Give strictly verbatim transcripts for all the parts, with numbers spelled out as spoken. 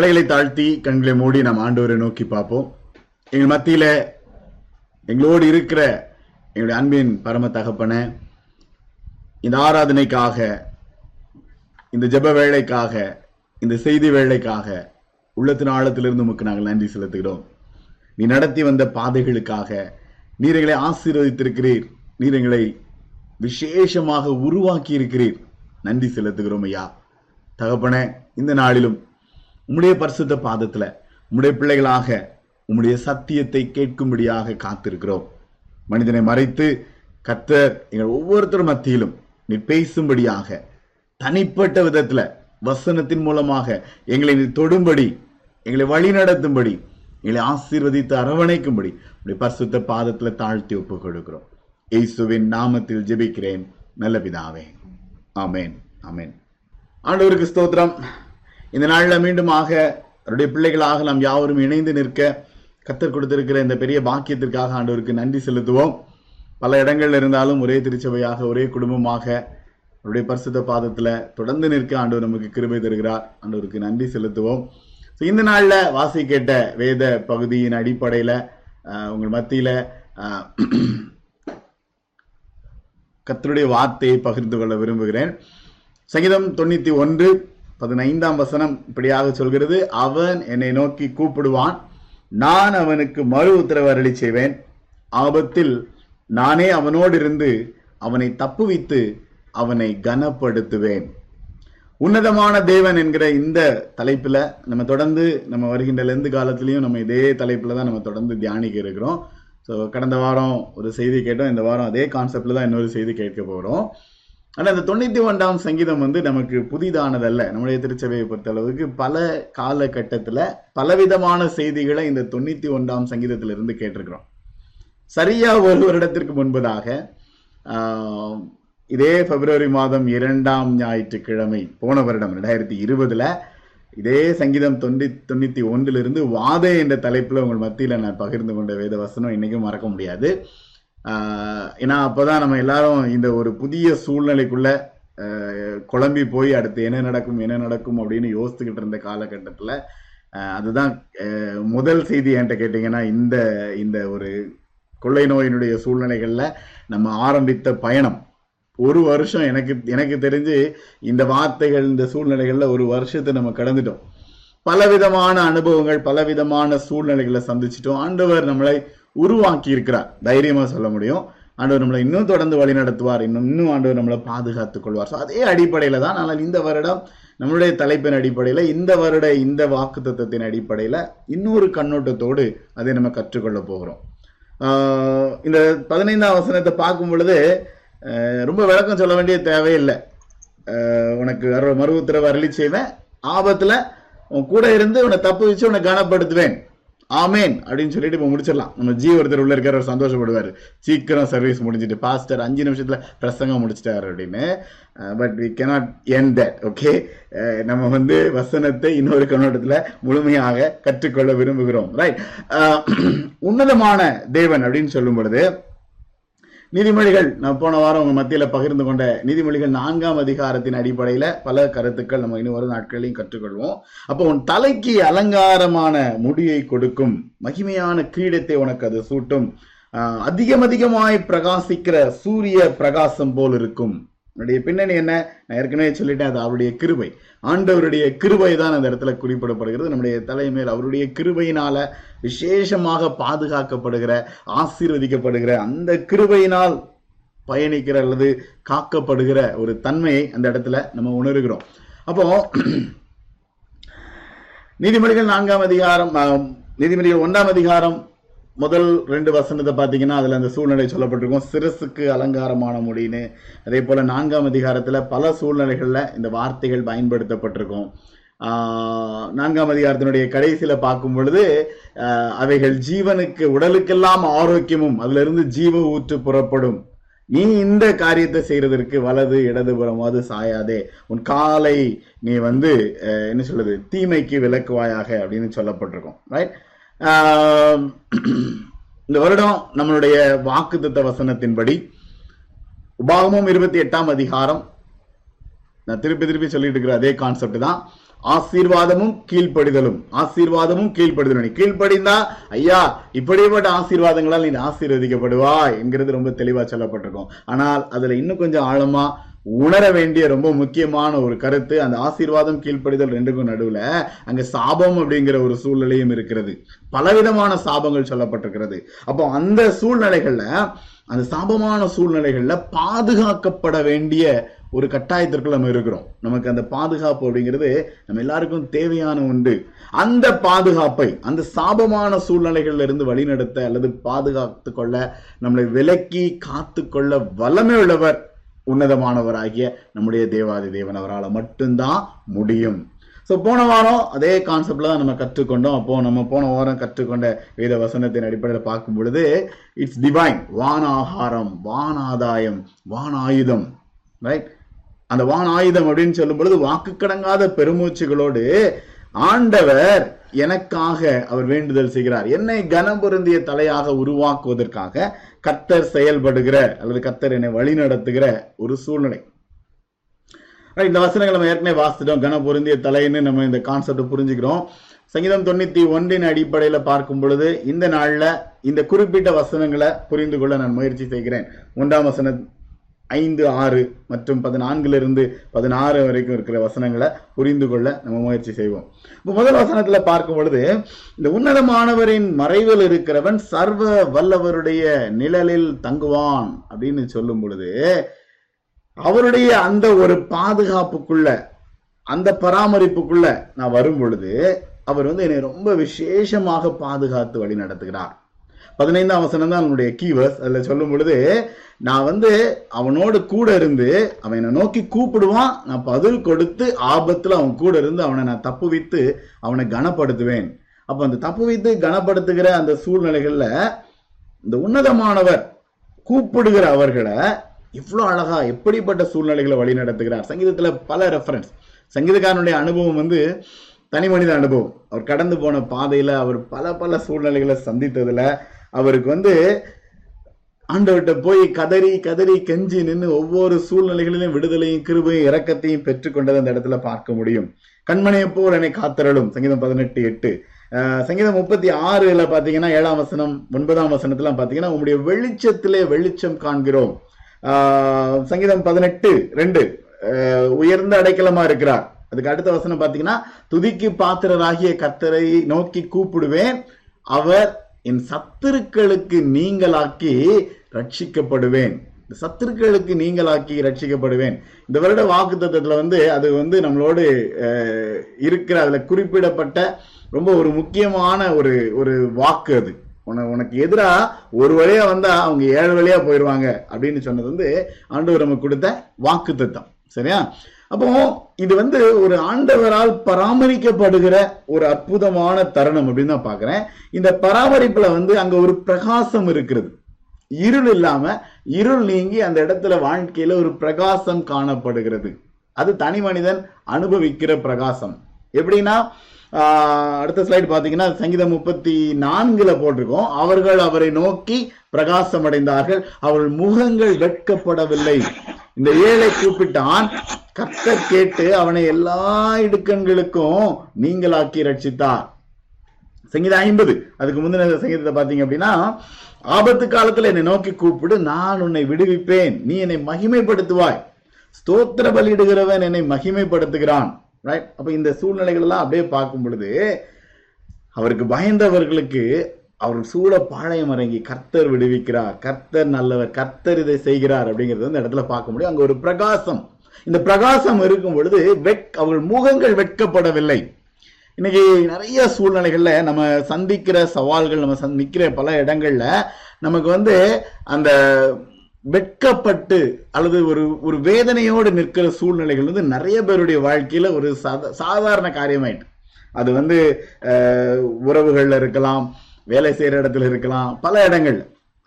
தலைகளை தாழ்த்தி கண்களை மூடி நாம் ஆண்டவரை நோக்கி பார்ப்போம். எங்கள் மத்தியில எங்களோடு இருக்கிற எங்களுடைய அன்பின் பரம தகப்பனே, இந்த ஆராதனைக்காக, இந்த ஜெப வேளைக்காக, இந்த செய்தி வேளைக்காக உள்ளத்தின் ஆழத்திலிருந்து உமக்கு நாங்கள் நன்றி செலுத்துகிறோம். நீ நடத்தி வந்த பாதைகளுக்காக நீர் எங்களை ஆசீர்வதித்திருக்கிறீர். நீர் எங்களை விசேஷமாக உருவாக்கி இருக்கிறீர். நன்றி செலுத்துகிறோம் ஐயா. தகப்பனே, இந்த நாளிலும் உம்முடைய பரிசுத்த பாதத்துல உம்முடைய பிள்ளைகளாக உம்முடைய சத்தியத்தை கேட்கும்படியாக காத்திருக்கிறோம். மனிதனை மறைத்து கர்த்தர் எங்கள் ஒவ்வொருத்தரும் மத்தியிலும் நீ பேசும்படியாக, தனிப்பட்ட விதத்துல வசனத்தின் மூலமாக எங்களை நீ தொடும்படி, எங்களை வழி நடத்தும்படி, எங்களை ஆசீர்வதித்து அரவணைக்கும்படி உம்முடைய பரிசுத்த பாதத்துல தாழ்த்தி ஒப்புக் கொடுக்கிறோம். இயேசுவின் நாமத்தில் ஜெபிக்கிறேன் நல்ல பிதாவே, ஆமேன் ஆமேன். ஆண்டவருக்கு ஸ்தோத்திரம். இந்த நாளில் மீண்டுமாக அவருடைய பிள்ளைகளாக நாம் யாவரும் இணைந்து நிற்க கர்த்தர் கொடுத்திருக்கிற இந்த பெரிய பாக்கியத்திற்காக ஆண்டவருக்கு நன்றி செலுத்துவோம். பல இடங்கள்ல இருந்தாலும் ஒரே திருச்சபையாக, ஒரே குடும்பமாக அவருடைய பரிசுத்த பாதத்துல தொடர்ந்து நிற்க ஆண்டவர் நமக்கு கிருபை தருகிறார். ஆண்டவருக்கு நன்றி செலுத்துவோம். ஸோ இந்த நாளில் வாசி கேட்ட வேத பகுதியின் அடிப்படையில் உங்கள் மத்தியில கர்த்தருடைய வார்த்தையை பகிர்ந்து கொள்ள விரும்புகிறேன். சங்கீதம் தொண்ணூத்தி ஒன்று பதினைந்தாம் வசனம் இப்படியாக சொல்கிறது: அவன் என்னை நோக்கி கூப்பிடுவான், நான் அவனுக்கு மறு உத்தரவு அருளி செய்வேன். ஆபத்தில் நானே அவனோடு இருந்து அவனை தப்புவித்து அவனை கனப்படுத்துவேன். உன்னதமான தேவன் என்கிற இந்த தலைப்புல நம்ம தொடர்ந்து நம்ம வருகின்ற லெந்து காலத்திலையும் நம்ம இதே தலைப்புல தான் நம்ம தொடர்ந்து தியானிக்க இருக்கிறோம். ஸோ கடந்த வாரம் ஒரு செய்தி கேட்டோம், இந்த வாரம் அதே கான்செப்ட்ல தான் இன்னொரு செய்தி கேட்க போகிறோம். ஆனால் இந்த தொண்ணூத்தி ஒன்றாம் சங்கீதம் வந்து நமக்கு புதிதானதல்ல. நம்முடைய திருச்சபையை பொறுத்த அளவுக்கு பல காலகட்டத்துல பலவிதமான செய்திகளை இந்த தொண்ணூத்தி ஒன்றாம் சங்கீதத்திலிருந்து கேட்டிருக்கிறோம். சரியா ஒரு வருடத்திற்கு முன்பதாக ஆஹ் இதே பிப்ரவரி மாதம் இரண்டாம் ஞாயிற்றுக்கிழமை, போன வருடம் ரெண்டாயிரத்தி இருபதுல இதே சங்கீதம் தொண்ணூ தொண்ணூத்தி ஒன்றிலிருந்து வாதை என்ற தலைப்புல உங்கள் மத்தியில நான் பகிர்ந்து கொண்ட வேத வசனம் இன்னைக்கும் மறக்க முடியாது. ஆஹ் ஏன்னா அப்பதான் நம்ம எல்லாரும் இந்த ஒரு புதிய சூழ்நிலைக்குள்ள குழம்பி போய் அடுத்து என்ன நடக்கும் என்ன நடக்கும் அப்படின்னு யோசித்துக்கிட்டு இருந்த காலகட்டத்துல அஹ் அதுதான் முதல் செய்தி என்கிட்ட கேட்டீங்கன்னா, இந்த இந்த ஒரு கொள்ளை நோயினுடைய சூழ்நிலைகள்ல நம்ம ஆரம்பித்த பயணம் ஒரு வருஷம். எனக்கு எனக்கு தெரிஞ்சு இந்த வார்த்தைகள், இந்த சூழ்நிலைகள்ல ஒரு வருஷத்தை நம்ம கடந்துட்டோம். பலவிதமான அனுபவங்கள், பலவிதமான சூழ்நிலைகளை சந்திச்சிட்டோம். ஆண்டவர் நம்மளை உருவாக்கி இருக்கிறார், தைரியமா சொல்ல முடியும். ஆண்டவர் நம்மளை இன்னும் தொடர்ந்து வழி நடத்துவார், இன்னும் இன்னும் ஆண்டவர் நம்மளை பாதுகாத்துக் கொள்வார். ஸோ அதே அடிப்படையில தான், ஆனால் இந்த வருடம் நம்மளுடைய தலைப்பின் அடிப்படையில, இந்த வருட இந்த வாக்கு தத்துவத்தின் அடிப்படையில இன்னொரு கண்ணோட்டத்தோடு அதை நம்ம கற்றுக்கொள்ள போகிறோம். ஆஹ் இந்த பதினைந்தாம் வசனத்தை பார்க்கும் பொழுது ரொம்ப விளக்கம் சொல்ல வேண்டிய தேவையில்லை. அஹ் உனக்கு அரு மறு உத்தரவு அருளி செய்வேன், ஆபத்துல உன் கூட இருந்து உன்னை தப்பு வச்சு உன்னை கனப்படுத்துவேன், ஆமேன் அப்படின்னு சொல்லிட்டு இப்போ முடிச்சிடலாம். நம்ம ஜி ஒருத்தர் உள்ள இருக்கிற சந்தோஷப்படுவார், சீக்கிரம் சர்வீஸ் முடிஞ்சிட்டு பாஸ்டர் அஞ்சு நிமிஷத்துல பிரசங்கம் முடிச்சிட்டாரு அப்படின்னு. But we cannot end that. Okay, நம்ம வந்து வசனத்தை இன்னொரு கண்ணோட்டத்துல முழுமையாக கற்றுக்கொள்ள விரும்புகிறோம். ரைட். உன்னதமான தேவன் அப்படின்னு சொல்லும் பொழுது நீதிமொழிகள், நான் போன வாரம் உங்க மத்தியில பகிர்ந்து கொண்ட நீதிமொழிகள் நான்காம் அதிகாரத்தின் அடிப்படையில பல கருத்துக்கள் நம்ம இன்னும் வரும் நாட்களையும் கற்றுக்கொள்வோம். அப்போ உன் தலைக்கு அலங்காரமான முடியை கொடுக்கும், மகிமையான கிரீடத்தை உனக்கு அது சூட்டும், ஆஹ் அதிகம் அதிகமாய் பிரகாசிக்கிற சூரிய பிரகாசம் போல் இருக்கும். என்னுடைய பின்னணி என்ன நான் ஏற்கனவே சொல்லிட்டேன், அது அவருடைய கிருபை. ஆண்டவருடைய கிருபை தான் அந்த இடத்துல குறிப்பிடப்படுகிறது. நம்முடைய தலைமையில் அவருடைய கிருபையினால விசேஷமாக பாதுகாக்கப்படுகிற, ஆசீர்வதிக்கப்படுகிற, அந்த கிருபையினால் பயணிக்கிற அல்லது காக்கப்படுகிற ஒரு தன்மையை அந்த இடத்துல நம்ம உணர்கிறோம். அப்போ நீதிமொழிகள் நான்காம் அதிகாரம், நீதிமொழிகள் ஒன்றாம் அதிகாரம் முதல் ரெண்டு வசனத்தை பார்த்தீங்கன்னா அதில் அந்த சூழ்நிலை சொல்லப்பட்டிருக்கும், சிரசுக்கு அலங்காரமான முடின்னு. அதே போல் நான்காம் அதிகாரத்தில் பல சூழ்நிலைகளில் இந்த வார்த்தைகள் பயன்படுத்தப்பட்டிருக்கும். நான்காம் அதிகாரத்தினுடைய கடைசியில் பார்க்கும் பொழுது அவைகள் ஜீவனுக்கு, உடலுக்கெல்லாம் ஆரோக்கியமும் அதிலிருந்து ஜீவ ஊற்று புறப்படும், நீ இந்த காரியத்தை செய்யறதற்கு வலது இடதுபுறமாவது சாயாதே, உன் காலை நீ வந்து என்ன சொல்லுது தீமைக்கு விலக்குவாயாக அப்படின்னு சொல்லப்பட்டிருக்கும். ரைட். இந்த வருடம் நம்மளுடைய வாக்குத்தத்த வசனத்தின்படி உபாகமம் இருபத்தி எட்டாம் அதிகாரம், நான் திருப்பி திருப்பி சொல்லிட்டு இருக்கிற அதே கான்செப்ட் தான், ஆசீர்வாதமும் கீழ்ப்படிதலும் ஆசீர்வாதமும் கீழ்ப்படுதலும் நீ கீழ்ப்படிந்தா ஐயா இப்படிப்பட்ட ஆசீர்வாதங்களால் நீ ஆசீர்வதிக்கப்படுவா என்கிறது ரொம்ப தெளிவா சொல்லப்பட்டிருக்கும். ஆனால் அதுல இன்னும் கொஞ்சம் ஆழமா உணர வேண்டிய ரொம்ப முக்கியமான ஒரு கருத்து, அந்த ஆசீர்வாதம் கீழ்ப்படிதல் ரெண்டுக்கும் நடுவுல அங்க சாபம் அப்படிங்கிற ஒரு சூழ்நிலையும் இருக்கிறது. பலவிதமான சாபங்கள் சொல்லப்பட்டிருக்கிறது. அப்போ அந்த சூழ்நிலைகள்ல அந்த சாபமான சூழ்நிலைகள்ல பாதுகாக்கப்பட வேண்டிய ஒரு கட்டாயத்திற்குள் நம்ம இருக்கிறோம். நமக்கு அந்த பாதுகாப்பு அப்படிங்கிறது நம்ம எல்லாருக்கும் தேவையான ஒன்று. அந்த பாதுகாப்பை அந்த சாபமான சூழ்நிலைகள்ல இருந்து வழிநடத்த அல்லது பாதுகாத்து கொள்ள நம்மளை விலக்கி காத்து கொள்ள வல்லமை உள்ளவர் உன்னதமானவராகிய நம்முடைய தேவாதி தேவன், அவரால் மட்டும்தான் முடியும். ஸோ போன வாரம் அதே கான்செப்ட்ல தான் நம்ம கற்றுக்கொண்டோம். அப்போ நம்ம போன வாரம் கற்றுக்கொண்ட வேத வசனத்தின் அடிப்படையில் பார்க்கும் பொழுது இட்ஸ் டிவைன், வானாகாரம், வானாதாயம், வானாயுதம், ரைட்? அந்த வானாயுதம் அப்படின்னு சொல்லும் பொழுது வாக்குக்கடங்காத பெருமூச்சுகளோடு ஆண்டவர் எனக்காக அவர் வேண்டுதல் செய்கிறார். என்னை கனம் பொருந்திய தலையாக உருவாக்குவதற்காக கர்த்தர் செயல்படுகிற அல்லது கர்த்தர் என்னை வழி நடத்துகிற ஒரு சூழ்நிலை. இந்த வசனங்களை நம்ம ஏற்கனவே வாசிட்டோம். கனம் பொருந்திய தலைன்னு நம்ம இந்த கான்செப்ட் புரிஞ்சுக்கிறோம். சங்கீதம் தொண்ணூத்தி ஒன்றின் அடிப்படையில பார்க்கும் பொழுது இந்த நாள்ல இந்த குறிப்பிட்ட வசனங்களை புரிந்து கொள்ள நான் முயற்சி செய்கிறேன். ஒன்றாம் வசனம் ஐந்து ஆறு மற்றும் பதினான்குல இருந்து பதினாறு வரைக்கும் இருக்கிற வசனங்களை புரிந்து கொள்ள நம்ம முயற்சி செய்வோம். இப்போ முதல் வசனத்துல பார்க்கும் பொழுது, இந்த உன்னதமானவரின் மறைவில் இருக்கிறவன் சர்வ வல்லவருடைய நிழலில் தங்குவான் அப்படின்னு சொல்லும் பொழுது, அவருடைய அந்த ஒரு பாதுகாப்புக்குள்ள அந்த பராமரிப்புக்குள்ள நான் வரும் பொழுது அவர் வந்து என்னை ரொம்ப விசேஷமாக பாதுகாத்து வழி நடத்துகிறார். பதினைந்தாம் வசனம் தான் அவனுடைய கீவர்ஸ். அதுல சொல்லும் பொழுது, நான் வந்து அவனோடு கூட இருந்து அவன் என்னை நோக்கி கூப்பிடுவான், நான் பதில் கொடுத்து ஆபத்துல அவன் கூட இருந்து அவனை நான் தப்புவித்து அவனை கனப்படுத்துவேன். அப்ப அந்த தப்புவித்து கனப்படுத்துகிற அந்த சூழ்நிலைகள்ல இந்த உன்னதமானவர் கூப்பிடுகிற அவர்களை இவ்வளோ அழகா எப்படிப்பட்ட சூழ்நிலைகளை வழி நடத்துகிறார். சங்கீதத்துல பல ரெஃபரன்ஸ். சங்கீதக்காரனுடைய அனுபவம் வந்து தனி மனித அனுபவம். அவர் கடந்து போன பாதையில அவர் பல பல சூழ்நிலைகளை சந்தித்ததுல அவருக்கு வந்து ஆண்டவர்கிட்ட போய் கதறி கதறி கெஞ்சி நின்று ஒவ்வொரு சூழ்நிலைகளிலும் விடுதலையும் கிருபையும் இரக்கத்தையும் பெற்றுக்கொண்டதை அந்த இடத்துல பார்க்க முடியும். கண்மணியை போல் என்னை காத்திரலும், சங்கீதம் பதினெட்டு எட்டு. ஆஹ் சங்கீதம் முப்பத்தி ஆறுல பாத்தீங்கன்னா ஏழாம் வசனம் ஒன்பதாம் வசனத்துல பாத்தீங்கன்னா உங்களுடைய வெளிச்சத்திலே வெளிச்சம் காண்கிறோம். ஆஹ் சங்கீதம் பதினெட்டு ரெண்டு, உயர்ந்த அடைக்கலமா இருக்கிறார். அதுக்கு அடுத்த வசனம் பாத்தீங்கன்னா, துதிக்கு பாத்திரராகிய கர்த்தரை நோக்கி கூப்பிடுவேன், அவர் என் சத்துருக்களுக்கு நீங்களாக்கி ரட்சிக்கப்படுவேன். சத்துருக்களுக்கு நீங்களாக்கி ரட்சிக்கப்படுவேன். இந்த வருட வாக்குத்தத்தத்துல வந்து அது வந்து நம்மளோடு இருக்கிற அதுல குறிப்பிடப்பட்ட ரொம்ப ஒரு முக்கியமான ஒரு ஒரு வாக்கு. அது உனக்கு எதிரா ஒரு வழியா வந்தா அவங்க ஏழு வழியா போயிடுவாங்க அப்படின்னு சொன்னது வந்து ஆண்டவர் நமக்கு கொடுத்த வாக்குத்தத்தம், சரியா? அப்போ இது வந்து ஒரு ஆண்டவரால் பராமரிக்கப்படுகிற ஒரு அற்புதமான தருணம் அப்படின்னு நான் பாக்குறேன். இந்த பராமரிப்புல வந்து அங்க ஒரு பிரகாசம் இருக்கிறது. இருள் இல்லாம இருள் நீங்கி அந்த இடத்துல வாழ்க்கையில ஒரு பிரகாசம் காணப்படுகிறது. அது தனி மனிதன் அனுபவிக்கிற பிரகாசம். எப்படின்னா, அடுத்த ஸ்லைடு பாத்தீங்கன்னா சங்கீதம் முப்பத்தி நான்குல போட்டிருக்கோம், அவர்கள் அவரை நோக்கி பிரகாசம் அடைந்தார்கள், அவர்கள் முகங்கள் வெட்கப்படவில்லை. இந்த ஏழை கூப்பிட்டான், கர்த்தர் கேட்டு அவனை எல்லா இடுக்கண்களுக்கும் நீங்களாக்கி ரட்சித்தார். சங்கீதம் ஐம்பது, அதுக்கு முந்தின சங்கீதத்தை பாத்தீங்க அப்படின்னா, ஆபத்து காலத்துல என்னை நோக்கி கூப்பிடு, நான் உன்னை விடுவிப்பேன், நீ என்னை மகிமைப்படுத்துவாய், ஸ்தோத்திர பலியிடுகிறவன் என்னை மகிமைப்படுத்துகிறான், ரைட்? அப்ப இந்த சூழ்நிலைகள் எல்லாம் அப்படியே பார்க்கும் பொழுது அவருக்கு பயந்தவர்களுக்கு அவர் சூழ பாளையம் இறங்கி கர்த்தர் விடுவிக்கிறார், கர்த்தர் நல்லவர், கர்த்தர் இதை செய்கிறார் அப்படிங்கிறது அந்த இடத்துல பார்க்க முடியும். அங்க ஒரு பிரகாசம். இந்த பிரகாசம் இருக்கும் பொழுது வெக் அவர்கள் முகங்கள் வெட்கப்படவில்லை. இன்னைக்கு நிறைய சூழ்நிலைகள்ல நம்ம சந்திக்கிற சவால்கள், நம்ம சந்திக்கிற பல இடங்கள்ல நமக்கு வந்து அந்த வெட்கப்பட்டு அல்லது ஒரு ஒரு வேதனையோடு நிற்கிற சூழ்நிலைகள் வந்து நிறைய பேருடைய வாழ்க்கையில ஒரு சாத சாதாரண காரியமாயிட்டு, அது வந்து உறவுகள்ல இருக்கலாம், வேலை செய்யற இடத்துல இருக்கலாம், பல இடங்கள்ல.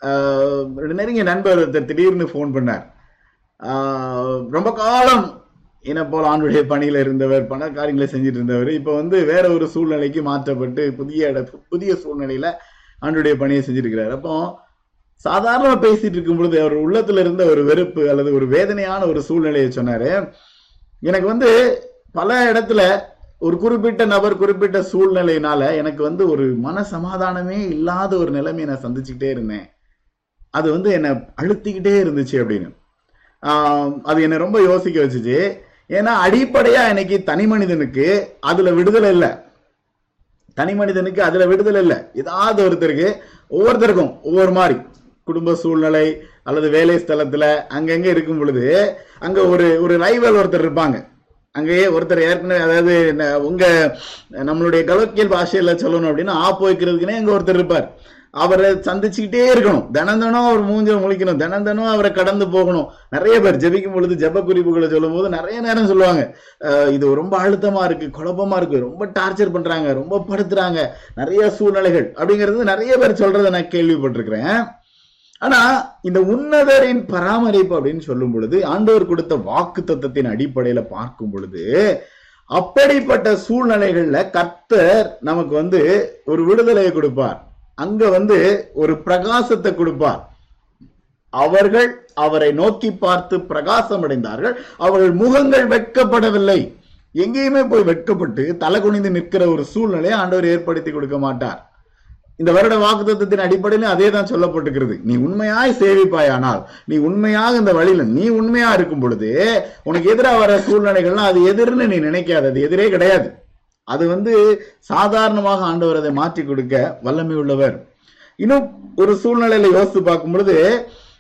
ஆஹ் நெருங்கிய நண்பர் திடீர்னு போன் பண்ணார். ஆஹ் ரொம்ப காலம் என்ன போல ஆண்டுடைய பணியில இருந்தவர், பண காரியங்களை செஞ்சுட்டு இருந்தவர், இப்ப வந்து வேற ஒரு சூழ்நிலைக்கு மாற்றப்பட்டு புதிய இட புதிய சூழ்நிலையில ஆண்டுடைய பணியை செஞ்சுட்டு இருக்கிறார். அப்போ சாதாரணமா பேசிட்டு இருக்கும் பொழுது அவர் உள்ளத்துல இருந்த ஒரு வெறுப்பு அல்லது ஒரு வேதனையான ஒரு சூழ்நிலையை சொன்னாரு. எனக்கு வந்து பல இடத்துல ஒரு குறிப்பிட்ட நபர் குறிப்பிட்ட சூழ்நிலையினால எனக்கு வந்து ஒரு மன சமாதானமே இல்லாத ஒரு நிலைமையை நான் சந்திச்சுக்கிட்டே இருந்தேன். அது வந்து என்னை அழுத்திக்கிட்டே இருந்துச்சு அப்படின்னு. ஆஹ் அது என்னை ரொம்ப யோசிக்க வச்சுச்சு. ஏன்னா அடிப்படையா இன்னைக்கு தனி மனிதனுக்கு அதுல விடுதலை இல்லை, தனி மனிதனுக்கு அதுல விடுதலை இல்லை. ஏதாவது ஒருத்தருக்கு ஒவ்வொருத்தருக்கும் ஒவ்வொரு மாதிரி குடும்ப சூழ்நிலை அல்லது வேலை ஸ்தலத்துல அங்கங்க இருக்கும் பொழுது அங்க ஒரு ஒரு ரைவல் ஒருத்தர் இருப்பாங்க. அங்கேயே ஒருத்தர் ஏற்கனவே, அதாவது உங்க நம்மளுடைய கலோக்கியல் பாஷையில சொல்லணும் அப்படின்னா ஆப்பு வைக்கிறதுக்குன்னே இங்க ஒருத்தர் இருப்பார். அவரை சந்திச்சுக்கிட்டே இருக்கணும், தினந்தனம் அவர் மூஞ்ச முழிக்கணும், தினந்தனம் அவரை கடந்து போகணும். நிறைய பேர் ஜெபிக்கும் பொழுது ஜெப குறிப்புகளை சொல்லும் போது நிறைய நேரம் சொல்லுவாங்க, இது ரொம்ப அழுத்தமா இருக்கு, குழப்பமா இருக்கு, ரொம்ப டார்ச்சர் பண்றாங்க, ரொம்ப படுத்துறாங்க, நிறைய சூழ்நிலைகள் அப்படிங்கிறது நிறைய பேர் சொல்றதை நான் கேள்விப்பட்டிருக்கிறேன். ஆனா இந்த உன்னதரின் பராமரிப்பு அப்படின்னு சொல்லும் பொழுது, ஆண்டவர் கொடுத்த வாக்கு தத்தத்தின் அடிப்படையில பார்க்கும் பொழுது, அப்படிப்பட்ட சூழ்நிலைகள்ல கர்த்தர் நமக்கு வந்து ஒரு விடுதலையை கொடுப்பார், அங்க வந்து ஒரு பிரகாசத்தை கொடுப்பார். அவர்கள் அவரை நோக்கி பார்த்து பிரகாசம் அடைந்தார்கள், அவர்கள் முகங்கள் வெட்கப்படவில்லை. எங்கேயுமே போய் வெட்கப்பட்டு தலை குனிந்து நிற்கிற ஒரு சூழ்நிலையை ஆண்டவர் ஏற்படுத்தி கொடுக்க மாட்டார். இந்த வருட வாக்குத்தத்தத்தின் அடிப்படையிலும் அதே தான் சொல்லப்பட்டுக்கிறது. நீ உண்மையாய் சேவிப்பாய், ஆனால் நீ உண்மையாக இந்த வழியில நீ உண்மையா இருக்கும் பொழுது உனக்கு எதிராக வர சூழ்நிலைகள்லாம் அது எதிர்ன்னு நீ நினைக்காது, அது எதிரே கிடையாது. அது வந்து சாதாரணமாக ஆண்டவர் அதை மாற்றி கொடுக்க வல்லமை உள்ளவர். இன்னும் ஒரு சூழ்நிலையில யோசித்து பார்க்கும் பொழுது,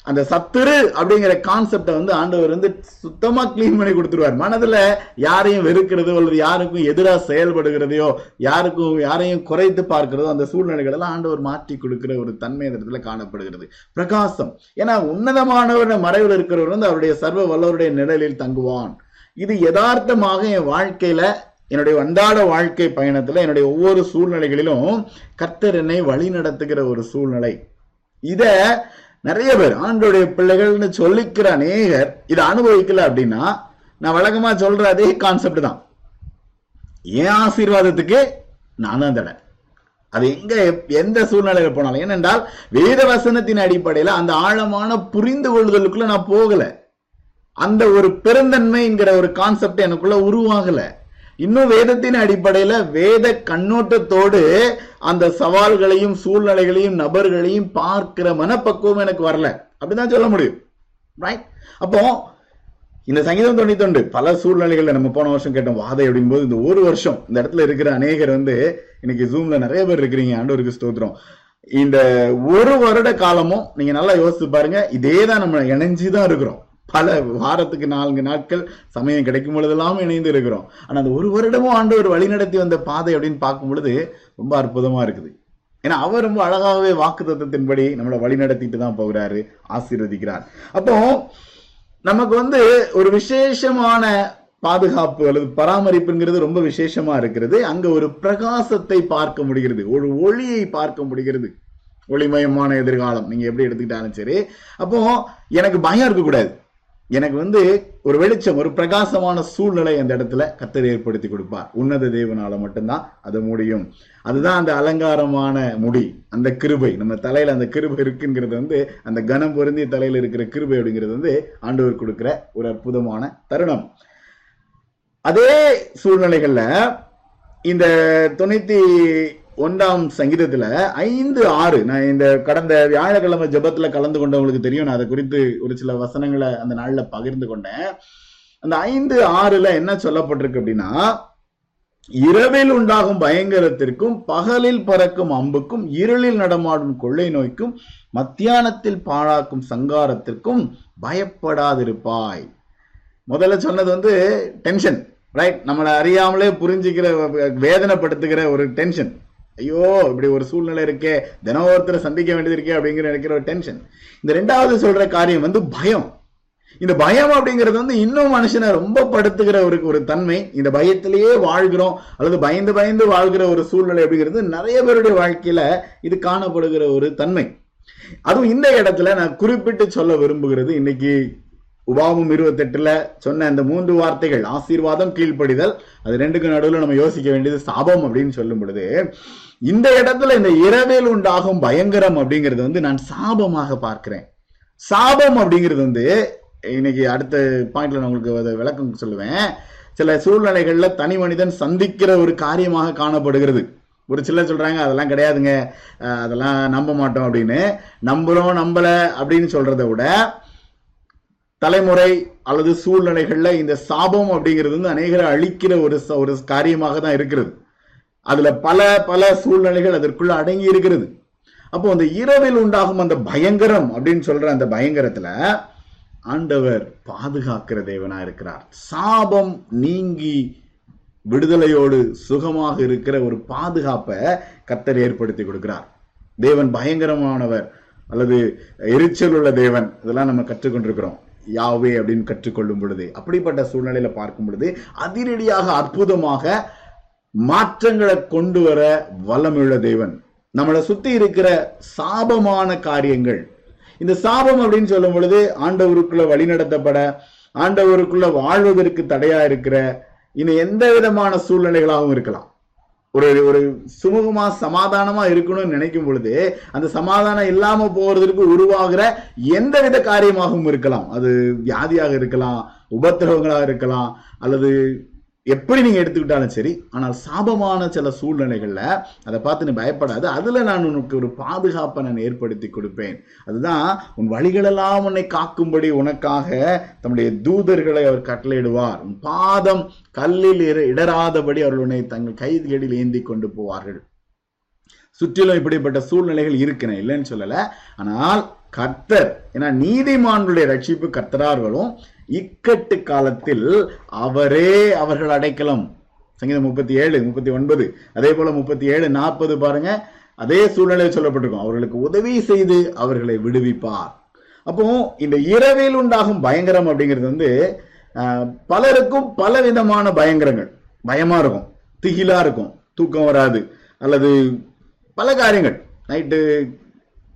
அந்த சத்துரு அப்படிங்கிற கான்செப்டை வந்து ஆண்டவர் வந்து சுத்தமா கிளீன் பண்ணி கொடுத்துருவார். மனதுல யாரையும் வெறுக்கிறதோ அல்லது யாருக்கும் எதிராக செயல்படுகிறதையோ யாருக்கும் யாரையும் குறைத்து பார்க்கிறதோ அந்த சூழ்நிலைகளெல்லாம் ஆண்டவர் மாற்றி கொடுக்கிற ஒரு தன்மை இந்த இடத்துல காணப்படுகிறது. பிரகாசம், ஏன்னா உன்னதமானவருடைய மறைவில் இருக்கிறவர் வந்து அவருடைய சர்வ வல்லவருடைய நிழலில் தங்குவான். இது யதார்த்தமாக என் வாழ்க்கையில, என்னுடைய அன்றாட வாழ்க்கை பயணத்துல, என்னுடைய ஒவ்வொரு சூழ்நிலைகளிலும் கர்த்தர் என்னை வழி நடத்துகிற ஒரு சூழ்நிலை. இத நிறைய பேர் ஆண்டோடைய பிள்ளைகள்னு சொல்லிக்கிற அநேகர் இதை அனுபவிக்கல அப்படின்னா, நான் வழக்கமா சொல்ற அதே கான்செப்ட் தான். என் ஆசீர்வாதத்துக்கு நான் தான் தடை, அது எங்க எந்த சூழ்நிலையில போனாலும். ஏனென்றால் வேத வசனத்தின் அடிப்படையில அந்த ஆழமான புரிந்து கொள்ளுதலுக்குள்ள நான் போகல, அந்த ஒரு பெருந்தன்மைங்கிற ஒரு கான்செப்ட் எனக்குள்ள உருவாகல. இன்னும் வேதத்தின் அடிப்படையில வேத கண்ணோட்டத்தோடு அந்த சவால்களையும் சூழ்நிலைகளையும் நபர்களையும் பார்க்கிற மனப்பக்குவம் எனக்கு வரல அப்படிதான் சொல்ல முடியும். ரைட்? அப்போ இந்த சங்கீதம் தொண்ணூத்தி ஒன்று பல சூழ்நிலைகள்ல நம்ம போன வருஷம் கேட்டோம் வாதை அப்படிங்கும் போது, இந்த ஒரு வருஷம் இந்த இடத்துல இருக்கிற அநேகர் வந்து இன்னைக்கு ஜூம்ல நிறைய பேர் இருக்கிறீங்க, ஆண்டவருக்கு ஸ்தோத்திரம். இந்த ஒரு வருட காலமும் நீங்க நல்லா யோசித்து பாருங்க, இதே தான் நம்ம இணைஞ்சுதான் இருக்கிறோம். பல வாரத்துக்கு நான்கு நாட்கள் சமயம் கிடைக்கும் பொழுதெல்லாம் இணைந்து இருக்கிறோம். ஆனா அந்த ஒரு வருடமும் ஆண்டவர் வழி நடத்தி வந்த பாதை அப்படின்னு பார்க்கும் பொழுது ரொம்ப அற்புதமா இருக்குது. ஏன்னா அவர் ரொம்ப அழகாகவே வாக்கு தத்தத்தின்படி நம்மளை வழி நடத்திட்டு தான் போகிறாரு, ஆசீர்வதிக்கிறார். அப்போ நமக்கு வந்து ஒரு விசேஷமான பாதுகாப்பு அல்லது பராமரிப்புங்கிறது ரொம்ப விசேஷமா இருக்கிறது. அங்க ஒரு பிரகாசத்தை பார்க்க முடிகிறது, ஒரு ஒளியை பார்க்க முடிகிறது, ஒளிமயமான எதிர்காலம் நீங்க எப்படி எடுத்துக்கிட்டாலும் சரி. அப்போ எனக்கு பயம் இருக்கக்கூடாது, எனக்கு வந்து ஒரு வெளிச்சம், ஒரு பிரகாசமான சூழ்நிலை அந்த இடத்துல கர்த்தர் ஏற்படுத்தி கொடுப்பார். உன்னத தேவனால மட்டும்தான் அது முடியும். அதுதான் அந்த அலங்காரமான முடி, அந்த கிருபை, நம்ம தலையில அந்த கிருபை இருக்குங்கிறது வந்து, அந்த கனம் பொருந்திய தலையில இருக்கிற கிருபை அப்படிங்கிறது வந்து ஆண்டவர் கொடுக்கிற ஒரு அற்புதமான தருணம். அதே சூழ்நிலைகள்ல இந்த தொண்ணூத்தி ஒன்றாம் சங்கீதத்துல ஐந்து ஆறு, நான் இந்த கடந்த வியாழக்கிழமை ஜெபத்துல கலந்து கொண்டவங்களுக்கு தெரியும், நான் அதை குறித்து ஒரு சில வசனங்களை அந்த நாள்ல பகிர்ந்து கொண்டேன். அந்த ஐந்து ஆறுல என்ன சொல்லப்பட்டிருக்கு அப்படின்னா, இரவில் உண்டாகும் பயங்கரத்திற்கும் பகலில் பறக்கும் அம்புக்கும் இருளில் நடமாடும் கொள்ளை நோய்க்கும் மத்தியானத்தில் பாழாக்கும் சங்காரத்திற்கும் பயப்படாதிருப்பாய். முதல்ல சொன்னது வந்து டென்ஷன், ரைட்? நம்மளை அறியாமலே புரிஞ்சுக்கிற வேதனைப்படுத்துகிற ஒரு டென்ஷன், ஐயோ இப்படி ஒரு சூழ்நிலை இருக்கே, தினம் ஒருத்தரை சந்திக்க வேண்டியது இருக்கே அப்படிங்கிற நினைக்கிற ஒரு டென்ஷன். இந்த ரெண்டாவது சொல்ற காரியம் வந்து பயம். இந்த பயம் அப்படிங்கிறது வந்து இன்னும் மனுஷனை ரொம்ப படுத்துகிற ஒரு ஒரு தன்மை. இந்த பயத்திலேயே வாழ்கிறோம் அல்லது பயந்து பயந்து வாழ்கிற ஒரு சூழ்நிலை அப்படிங்கிறது நிறைய பேருடைய வாழ்க்கையில இது காணப்படுகிற ஒரு தன்மை. அதுவும் இந்த இடத்துல நான் குறிப்பிட்டு சொல்ல விரும்புகிறது, இன்னைக்கு உபாகமம் இருபத்தி எட்டுல சொன்ன அந்த மூன்று வார்த்தைகள், ஆசீர்வாதம், கீழ்ப்படிதல், அது ரெண்டுக்கு நடுவில் நம்ம யோசிக்க வேண்டியது சாபம் அப்படின்னு சொல்லும் பொழுது, இந்த இடத்துல இந்த இரவில் உண்டாகும் பயங்கரம் அப்படிங்கிறது வந்து நான் சாபமாக பார்க்கிறேன். சாபம் அப்படிங்கிறது வந்து இன்னைக்கு அடுத்த பாயிண்ட்ல நான் உங்களுக்கு விளக்கம் சொல்லுவேன். சில சூழ்நிலைகள்ல தனி மனிதன் சந்திக்கிற ஒரு காரியமாக காணப்படுகிறது. ஒரு சிலர் சொல்றாங்க அதெல்லாம் கிடையாதுங்க, அதெல்லாம் நம்ப மாட்டோம் அப்படின்னு. நம்புறோம் நம்பல அப்படின்னு சொல்றதை விட தலைமுறை அல்லது சூழ்நிலைகள்ல இந்த சாபம் அப்படிங்கிறது வந்து அநேகரை அழிக்கிற ஒரு ஒரு காரியமாக தான் இருக்கிறது. அதுல பல பல சூழ்நிலைகள் அதற்குள்ள அடங்கி இருக்கிறது. அப்போ அந்த இரவில் உண்டாகும் அந்த பயங்கரம் அப்படின்னு சொல்ற அந்த பயங்கரத்துல ஆண்டவர் பாதுகாக்கிற தேவனா இருக்கிறார். சாபம் நீங்கி விடுதலையோடு சுகமாக இருக்கிற ஒரு பாதுகாப்பை கர்த்தர் ஏற்படுத்தி கொடுக்கிறார். தேவன் பயங்கரமானவர் அல்லது எரிச்சல் உள்ள தேவன், இதெல்லாம் நம்ம கற்றுக்கொண்டிருக்கிறோம் யாவே அப்படின்னு கற்றுக்கொள்ளும் பொழுது. அப்படிப்பட்ட சூழ்நிலையில பார்க்கும் பொழுது அதிரடியாக அற்புதமாக மாற்றங்களை கொண்டு வர வல்லமையுள்ள தேவன். நம்மளை சுத்தி இருக்கிற சாபமான காரியங்கள், இந்த சாபம் அப்படின்னு சொல்லும் பொழுது ஆண்டவருக்குள்ள வழி நடத்தப்பட, ஆண்டவருக்குள்ள வாழ்வதற்கு தடையா இருக்கிற இன்னும் எந்த விதமான சூழ்நிலைகளாகவும் இருக்கலாம். ஒரு ஒரு சுமூகமா சமாதானமா இருக்கணும்னு நினைக்கும் பொழுது அந்த சமாதானம் இல்லாம போறதுக்கு உருவாகிற எந்த வித காரியமாகவும் இருக்கலாம். அது வியாதியாக இருக்கலாம், உபத்திரவங்களாக இருக்கலாம், அல்லது எப்படி நீங்க எடுத்துக்கிட்டாலும் சரி. ஆனால் சாபமான சில சூழ்நிலைகள்ல அதை பார்த்து நீ பயப்படாது, அதுல நான் உனக்கு ஒரு பாதுகாப்பை நான் ஏற்படுத்தி கொடுப்பேன். அதுதான் உன் வழிகளெல்லாம் உன்னை காக்கும்படி உனக்காக தம்முடைய தூதர்களை அவர் கட்டளையிடுவார். உன் பாதம் கல்லில் இடராதபடி அவர்கள் உன்னை தங்கள் கைதிகளில் ஏந்தி கொண்டு போவார்கள். சுற்றிலும் இப்படிப்பட்ட சூழ்நிலைகள் இருக்கிறேன் இல்லைன்னு சொல்லல. ஆனால் கர்த்தர், ஏன்னா நீதிமான்களுடைய ரட்சிப்பு கர்த்தரார்களும் இக்கட்டு காலத்தில் அவரே அவர்கள் அடைக்கலம். சங்கீதம் முப்பத்தி ஏழு முப்பத்தி ஒன்பது, அதே போல முப்பத்தி ஏழு நாற்பது பாருங்க, அதே சூழ்நிலையில் சொல்லப்பட்டிருக்கும். அவர்களுக்கு உதவி செய்து அவர்களை விடுவிப்பார். அப்போ இந்த இரவில் உண்டாகும் பயங்கரம் அப்படிங்கிறது வந்து பலருக்கும் பல விதமான பயங்கரங்கள். பயமா இருக்கும், திகிலா இருக்கும், தூக்கம் வராது, அல்லது பல காரியங்கள், நைட்டு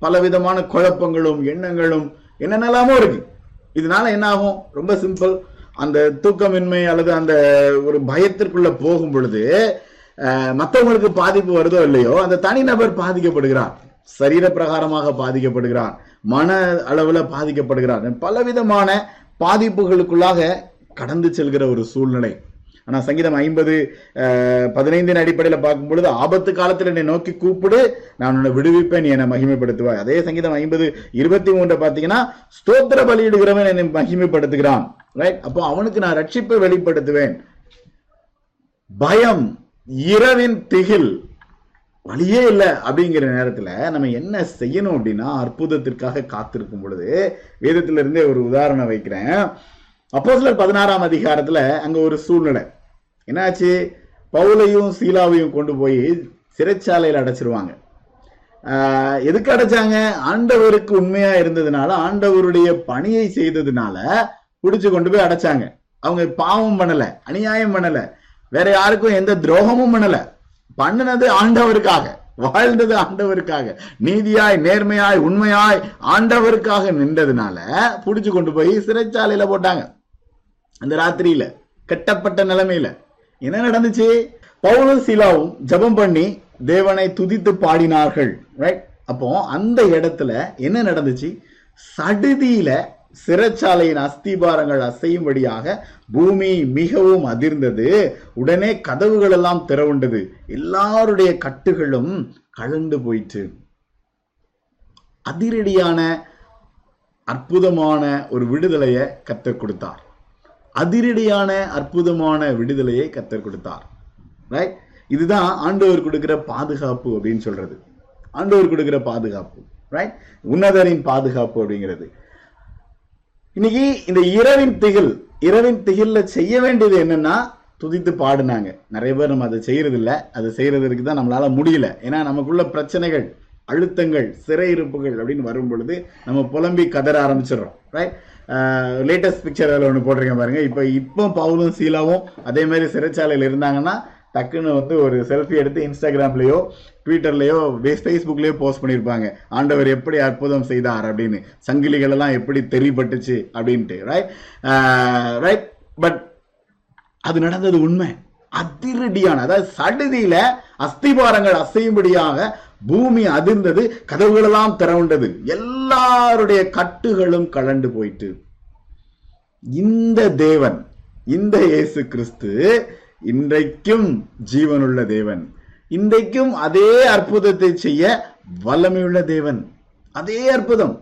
பல விதமான குழப்பங்களும் எண்ணங்களும் என்னென்னலாமோ இருக்கு. இதனால என்ன ஆகும்? ரொம்ப சிம்பிள். அந்த தூக்கமின்மை அல்லது அந்த ஒரு பயத்திற்குள்ள போகும் பொழுது மற்றவங்களுக்கு பாதிப்பு வருதோ இல்லையோ அந்த தனிநபர் பாதிக்கப்படுகிறார், சரீர பிரகாரமாக பாதிக்கப்படுகிறார், மன அளவுல பாதிக்கப்படுகிறார், பலவிதமான பாதிப்புகளுக்குள்ளாக கடந்து செல்கிற ஒரு சூழ்நிலை. ஆனா சங்கீதம் ஐம்பது அஹ் பதினைந்தின் அடிப்படையில பார்க்கும் பொழுது ஆபத்து காலத்துல என்னை நோக்கி கூப்பிடு, நான் உன்னை விடுவிப்பேன், என்னை மகிமைப்படுத்துவாய். அதே சங்கீதம் ஐம்பது இருபத்தி மூன்று பாத்தீங்கன்னா ஸ்தோத்திர பலியிடுகிறவன் என்னை மகிமைப்படுத்துகிறான். ரைட், அப்போ அவனுக்கு நான் ரட்சிப்பை வெளிப்படுத்துவேன். பயம், இரவின் திகில், வழியே இல்லை அப்படிங்கிற நேரத்துல நம்ம என்ன செய்யணும் அப்படின்னா அற்புதத்திற்காக காத்திருக்கும் பொழுது வேதத்திலிருந்தே ஒரு உதாரணம் வைக்கிறேன். அப்போஸ்தலர் பதினாறாம் அதிகாரத்துல அங்க ஒரு சூழ்நிலை என்னாச்சு, பவுலையும் சீலாவையும் கொண்டு போய் சிறைச்சாலையில் அடைச்சிருவாங்க. ஆஹ் எதுக்கு அடைச்சாங்க? ஆண்டவருக்கு உண்மையா இருந்ததுனால, ஆண்டவருடைய பணியை செய்ததுனால பிடிச்சு கொண்டு போய் அடைச்சாங்க. அவங்க பாவம் பண்ணல, அநியாயம் பண்ணல, வேற யாருக்கும் எந்த துரோகமும் பண்ணல. பண்ணினது ஆண்டவருக்காக, வாழ்ந்தது ஆண்டவருக்காக, நீதியாய் நேர்மையாய் உண்மையாய் ஆண்டவருக்காக நின்றதுனால புடிச்சு கொண்டு போய் சிறைச்சாலையில போட்டாங்க. அந்த ராத்திரியில கட்டப்பட்ட நிலைமையில என்ன நடந்துச்சு? பவுலும் சீலாவும் ஜெபம் பண்ணி தேவனை துதித்து பாடினார்கள். ரைட், அப்போ அந்த இடத்துல என்ன நடந்துச்சு? சடுதியில சிறைச்சாலையின் அஸ்திபாரங்கள் அசையும்படியாக பூமி மிகவும் அதிர்ந்தது. உடனே கதவுகள் எல்லாம் திறவுண்டது, எல்லாருடைய கட்டுகளும் கலண்டு போயிற்று. அதிரடியான அற்புதமான ஒரு விடுதலையை கர்த்தர் கொடுத்தார். அதிரடியான அற்புதமான விடுதலையை கர்த்தர் கொடுத்தார். ரைட், இதுதான் ஆண்டவர் கொடுக்கிற பாதுகாப்பு அப்படின்னு சொல்றது. ஆண்டவர் கொடுக்கிற பாதுகாப்பு, ரைட், உன்னதரின் பாதுகாப்பு அப்படிங்கிறது. இன்னைக்கு இந்த இரவின் திகில், இரவின் திகில்ல செய்ய வேண்டியது என்னன்னா துதித்து பாடுனாங்க. நிறைய பேர் நம்ம அதை செய்யறது இல்லை. அதை செய்யறதுக்கு தான் நம்மளால முடியல. ஏன்னா நமக்குள்ள பிரச்சனைகள், அழுத்தங்கள், சிறையிருப்புகள் அப்படின்னு வரும் பொழுது நம்ம புலம்பி கதற ஆரம்பிச்சிடறோம். ரைட், லேட்டஸ்ட் பிக்சர் அதில் ஒன்று போட்டிருக்கேன் பாருங்க. இப்போ இப்போ பவுலும் சீலாவும் அதே மாதிரி சிறைச்சாலையில் இருந்தாங்கன்னா டக்குன்னு வந்து ஒரு செல்ஃபி எடுத்து இன்ஸ்டாகிராம்லேயோ ட்விட்டர்லேயோ ஃபேஸ்புக்லேயோ போஸ்ட் பண்ணியிருப்பாங்க, ஆண்டவர் எப்படி அற்புதம் செய்தார் அப்படின்னு, சங்கிலிகளெல்லாம் எப்படி தெரியப்பட்டுச்சு அப்படின்ட்டு. ரைட் ரைட் பட் அது நடந்தது உண்மை. அதிரடியான, அதாவது சடுதியில அஸ்திபாரங்கள் அசையும்படியாக பூமி அதிர்ந்தது, கதவுகளெல்லாம் திறவுண்டது, எல்லாருடைய கட்டுகளும் கலண்டு போயிட்டு. இந்த தேவன் இந்த இயேசு கிறிஸ்து இன்றைக்கும் ஜீவனுள்ள தேவன், இன்றைக்கும் அதே அற்புதத்தை செய்ய வல்லமையுள்ள தேவன். அதே அற்புதம்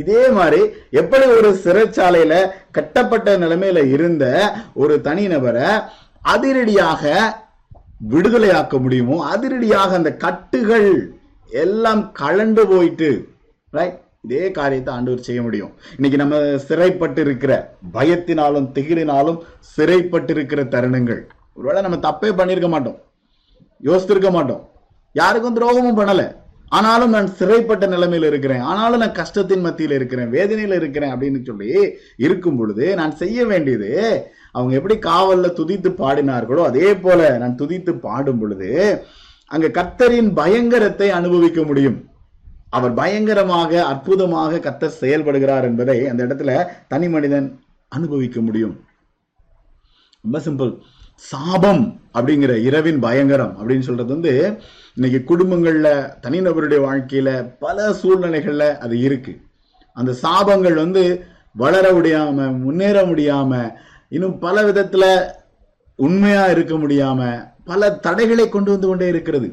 இதே மாதிரி எப்படி ஒரு சிறைச்சாலையில கட்டப்பட்ட நிலைமையில இருந்த ஒரு தனிநபரை அதிரடியாக விடுதலையாக்க முடியுமோ, அதிரடியாக அந்த கட்டுகள் எல்லாம் கலண்டு போயிட்டு ரைட், இதே காரியத்தை ஆண்டவர் செய்ய முடியும். இன்னைக்கு நம்ம சிறைப்பட்டு இருக்கிற பயத்தினாலும் திகிலினாலும் சிறைப்பட்டு இருக்கிற தருணங்கள், ஒருவேளை நம்ம தப்பே பண்ணியிருக்க மாட்டோம், யோசித்திருக்க மாட்டோம், யாருக்கும் துரோகமும் பண்ணல, ஆனாலும் நான் சிறைப்பட்ட நிலைமையில இருக்கிறேன், ஆனாலும் நான் கஷ்டத்தின் மத்தியில் இருக்கிறேன், வேதனையில இருக்கிறேன் அப்படின்னு சொல்லி இருக்கும் பொழுது நான் செய்ய வேண்டியது, அவங்க எப்படி காவல்ல துதித்து பாடினார்களோ அதே போல நான் துதித்து பாடும் பொழுது அங்க கர்த்தரின் பயங்கரத்தை அனுபவிக்க முடியும். அவர் பயங்கரமாக அற்புதமாக கர்த்தர் செயல்படுகிறார் என்பதை அந்த இடத்துல தனி மனிதன் அனுபவிக்க முடியும். ரொம்ப சிம்பிள். சாபம் அப்படிங்கிற இரவின் பயங்கரம் அப்படின்னு சொல்றது வந்து இன்னைக்கு குடும்பங்கள்ல தனிநபருடைய வாழ்க்கையில பல சூழ்நிலைகள்ல அது இருக்கு. அந்த சாபங்கள் வந்து வளர முடியாம முன்னேற முடியாம இன்னும் பல விதத்துல உண்மையா இருக்க முடியாம பல தடைகளை கொண்டு வந்து கொண்டே இருக்கிறது.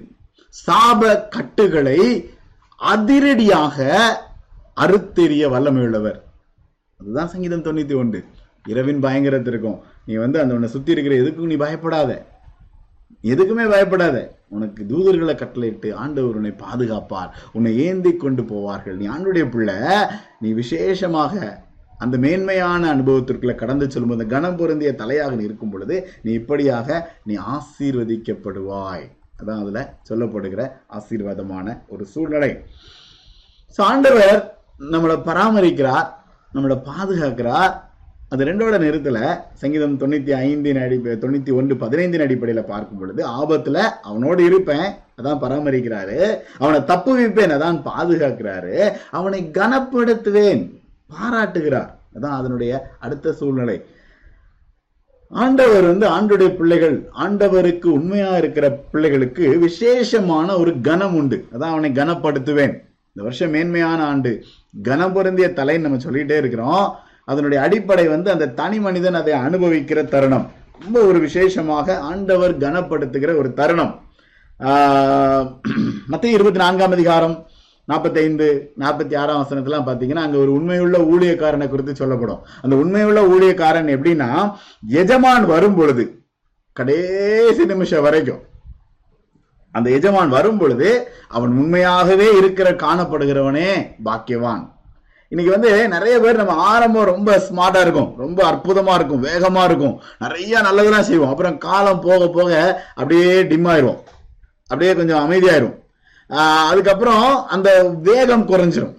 சாப கட்டுகளை அதிரடியாக அறுத்தெறிய வல்லமையுள்ளவர். அதுதான் சங்கீதம் தொண்ணூத்தி ஒன்று இரவின் பயங்கரத்திற்கும். நீ வந்து அந்த உன்னை சுத்தி இருக்கிற எதுக்கும் நீ பயப்படாத, எதுக்குமே பயப்படாத, உனக்கு தூதர்களை கட்டளையிட்டு ஆண்டவர் உன்னை பாதுகாப்பார், உன்னை ஏந்தி கொண்டு போவார்கள், நீ ஆண்டுடைய பிள்ளை, நீ விசேஷமாக அந்த மேன்மையான அனுபவத்திற்குள்ள கடந்து செல்லும் அந்த கனம் பொருந்திய தலையாக இருக்கும் பொழுது நீ இப்படியாக நீ ஆசீர்வதிக்கப்படுவாய். அதான் அதுல சொல்லப்படுகிற ஆசீர்வாதமான ஒரு சூழ்நிலை. ஸோ ஆண்டவர் நம்மளை பராமரிக்கிறார், நம்மளை பாதுகாக்கிறார். அது ரெண்டோட நிறுத்தல சங்கீதம் தொண்ணூத்தி ஐந்தின் அடி தொண்ணூத்தி ஒன்று பதினைந்தின் அடிப்படையில பார்க்கும் பொழுது ஆபத்துல அவனோடு இருப்பேன், அதான் பராமரிக்கிறாரு, அவனை தப்புவிப்பேன், அதான் பாதுகாக்கிறாரு, அவனை கனப்படுத்துவேன், பாராட்டுகிறார், அதான் அதனுடைய அடுத்த சூழ்நிலை. ஆண்டவர் வந்து ஆண்டுடைய பிள்ளைகள், ஆண்டவருக்கு உண்மையா இருக்கிற பிள்ளைகளுக்கு விசேஷமான ஒரு கனம் உண்டு, அதான் அவனை கனப்படுத்துவேன். இந்த வருஷம் மேன்மையான ஆண்டு, கனம் பொருந்திய தலைன்னு நம்ம சொல்லிட்டே இருக்கிறோம். அதனுடைய அடிப்படை வந்து அந்த தனி மனிதன் அதை அனுபவிக்கிற தருணம், ரொம்ப ஒரு விசேஷமாக ஆண்டவர் கனப்படுத்துகிற ஒரு தருணம். ஆஹ் மத்திய இருபத்தி நான்காம் அதிகாரம் நாற்பத்தி ஐந்து நாற்பத்தி ஆறாம் வசனத்துலாம் பாத்தீங்கன்னா அங்க ஒரு உண்மையுள்ள ஊழியக்காரனை குறித்து சொல்லப்படும். அந்த உண்மையுள்ள ஊழியக்காரன் எப்படின்னா, எஜமான் வரும் பொழுது கடைசி நிமிஷம் வரைக்கும் அந்த எஜமான் வரும் பொழுது அவன் உண்மையாகவே இருக்கிற காணப்படுகிறவனே பாக்கியவான். இன்னைக்கு வந்து நிறைய பேர் நம்ம ஆரம்பம் ரொம்ப ஸ்மார்ட்டா இருக்கும், ரொம்ப அற்புதமா இருக்கும், வேகமா இருக்கும், நிறைய நல்லதெல்லாம் செய்வோம். அப்புறம் காலம் போக போக அப்படியே டிம் ஆயிரும், அப்படியே கொஞ்சம் அமைதியாயிரும், ஆஹ் அதுக்கப்புறம் அந்த வேகம் குறைஞ்சிரும்.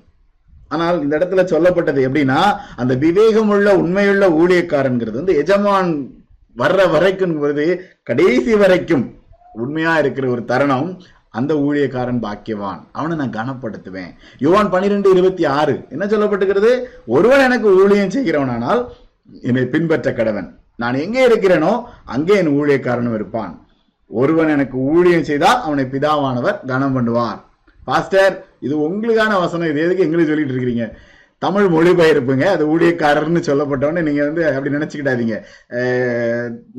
ஆனால் இந்த இடத்துல சொல்லப்பட்டது எப்படின்னா, அந்த விவேகம் உள்ள உண்மையுள்ள ஊழியக்காரன்கிறது வந்து எஜமான் வர்ற வரைக்கும் பொழுது கடைசி வரைக்கும் உண்மையா இருக்கிற ஒரு தருணம், அந்த ஊழியக்காரன் பாக்கியவான், அவனை நான் கனப்படுத்துவேன். யோவான் பன்னிரெண்டு இருபத்தி ஆறு என்ன சொல்லப்பட்டுகிறது, ஒருவன் எனக்கு ஊழியம் செய்கிறவனானால் என்னை பின்பற்ற கடவன், நான் எங்கே இருக்கிறேனோ அங்கே என் ஊழியக்காரனும் இருப்பான், ஒருவன் எனக்கு ஊழியம் செய்தால் அவனை பிதாவானவர் கனம் பண்ணுவார். பாஸ்டர், இது உங்களுக்கான வசனம், இது எதுக்கு எங்களுக்கு சொல்லிட்டு இருக்கிறீங்க? தமிழ் மொழிபெயர்ப்புங்க அது. ஊழியக்காரர்னு சொல்லப்பட்டவனே நீங்க வந்து அப்படி நினைச்சுக்கிட்டாதீங்க.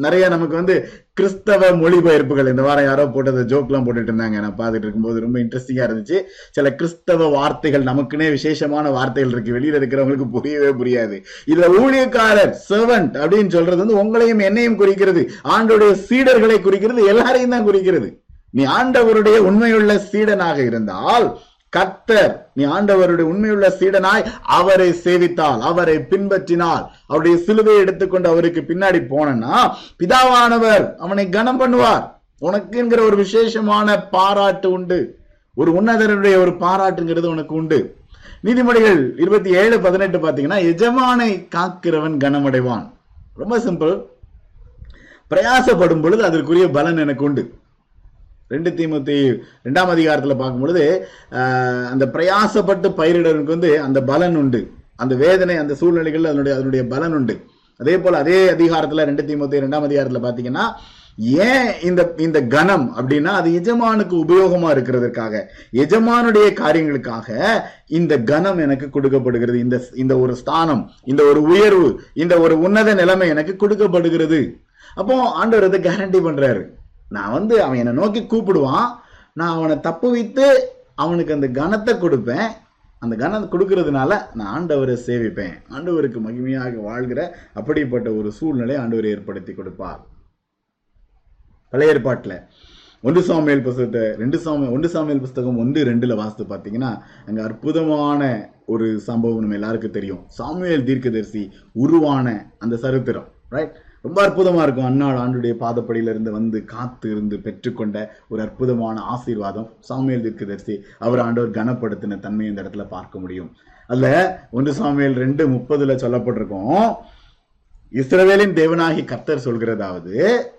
நிறைய நமக்கு வந்து கிறிஸ்தவ மொழிபெயர்ப்புகள் இந்த வாரம் யாரோ போட்டதை ஜோக்லாம் போட்டுட்டு இருந்தாங்க, நான் பார்த்துட்டு இருக்கும்போது ரொம்ப இன்ட்ரெஸ்டிங்கா இருந்துச்சு. சில கிறிஸ்தவ வார்த்தைகள் நமக்குன்னே விசேஷமான வார்த்தைகள் இருக்கு, வெளியில இருக்கிறவங்களுக்கு புரியவே புரியாது. இதுல ஊழியக்காரர் சர்வன்ட் அப்படின்னு சொல்றது வந்து உங்களையும் என்னையும் குறிக்கிறது, ஆண்டோடைய சீடர்களை குறிக்கிறது, எல்லாரையும் தான் குறிக்கிறது. நீ ஆண்டவருடைய உண்மையுள்ள சீடனாக இருந்தால், கர்த்தர் நீ ஆண்டவருடைய உண்மையுள்ள சீடனாய் அவரை சேவித்தால், அவரை பின்பற்றினால், அவருடைய சிலுவையை எடுத்துக்கொண்டு அவருக்கு பின்னாடி போனா பிதாவானவர் அவனை கனம் பண்ணுவார். உனக்கு என்கிற ஒரு விசேஷமான பாராட்டு உண்டு, ஒரு உன்னதனுடைய ஒரு பாராட்டுங்கிறது உனக்கு உண்டு. நீதிமொழிகள் இருபத்தி ஏழு பதினெட்டு பாத்தீங்கன்னா, எஜமானை காக்கிறவன் கனமடைவான். ரொம்ப சிம்பிள். பிரயாசப்படும் பொழுது அதற்குரிய பலன் எனக்கு உண்டு. ரெண்டு தீமோத்தி ரெண்டாம் அதிகாரத்துல பார்க்கும் பொழுது அந்த பிரயாசப்பட்டு பயிரிடவனுக்கு வந்து அந்த பலன் உண்டு, அந்த வேதனை அந்த சூழ்நிலைகள் அதனுடைய அதனுடைய பலன் உண்டு. அதே போல அதே அதிகாரத்துல ரெண்டு தீமோத்தி ரெண்டாம் அதிகாரத்துல பாத்தீங்கன்னா ஏன் இந்த இந்த கணம் அப்படின்னா அது எஜமானுக்கு உபயோகமா இருக்கிறதுக்காக, எஜமானுடைய காரியங்களுக்காக இந்த கணம் எனக்கு கொடுக்கப்படுகிறது. இந்த இந்த ஒரு ஸ்தானம், இந்த ஒரு உயர்வு, இந்த ஒரு உன்னத நிலைமை எனக்கு கொடுக்கப்படுகிறது. அப்போ ஆண்டவர் இதை கேரண்டி பண்றாரு, நான் வந்து அவன் என்னை நோக்கி கூப்பிடுவான், நான் அவனை தப்பு வைத்து அவனுக்கு அந்த கணத்தை கொடுப்பேன். அந்த கணத்தை கொடுக்கறதுனால நான் ஆண்டவரை சேவிப்பேன். ஆண்டவருக்கு மகிமையாக வாழ்கிற அப்படிப்பட்ட ஒரு சூழ்நிலை ஆண்டவர் ஏற்படுத்தி கொடுப்பார். பழைய ஏற்பாட்டுல ஒன்று சாமுவேல் புஸ்தகத்தை ரெண்டு சாமி ஒன்று சாமுவேல் புஸ்தகம் ஒன்று ரெண்டுல வாசித்து பார்த்தீங்கன்னா அங்கே அற்புதமான ஒரு சம்பவம் நம்ம எல்லாருக்கும் தெரியும். சாமுவேல் தீர்க்கதரிசி உருவான அந்த சரித்திரம் ரைட் ரொம்ப அற்புதமா இருக்கும். அன்னாள் ஆண்டுடைய பாதப்படியிலிருந்து வந்து காத்து இருந்து பெற்றுக்கொண்ட ஒரு அற்புதமான ஆசீர்வாதம் சாமுவேல் தீர்க்கதரிசி அவர் ஆண்டவர் கனப்படுத்தின தன்மையை இந்த இடத்துல பார்க்க முடியும். அதுல ஒன்று சாமுவேல் ரெண்டு முப்பதுல சொல்லப்பட்டிருக்கோம், இஸ்ரவேலின் தேவனாகி கர்த்தர் சொல்கிறதாவது,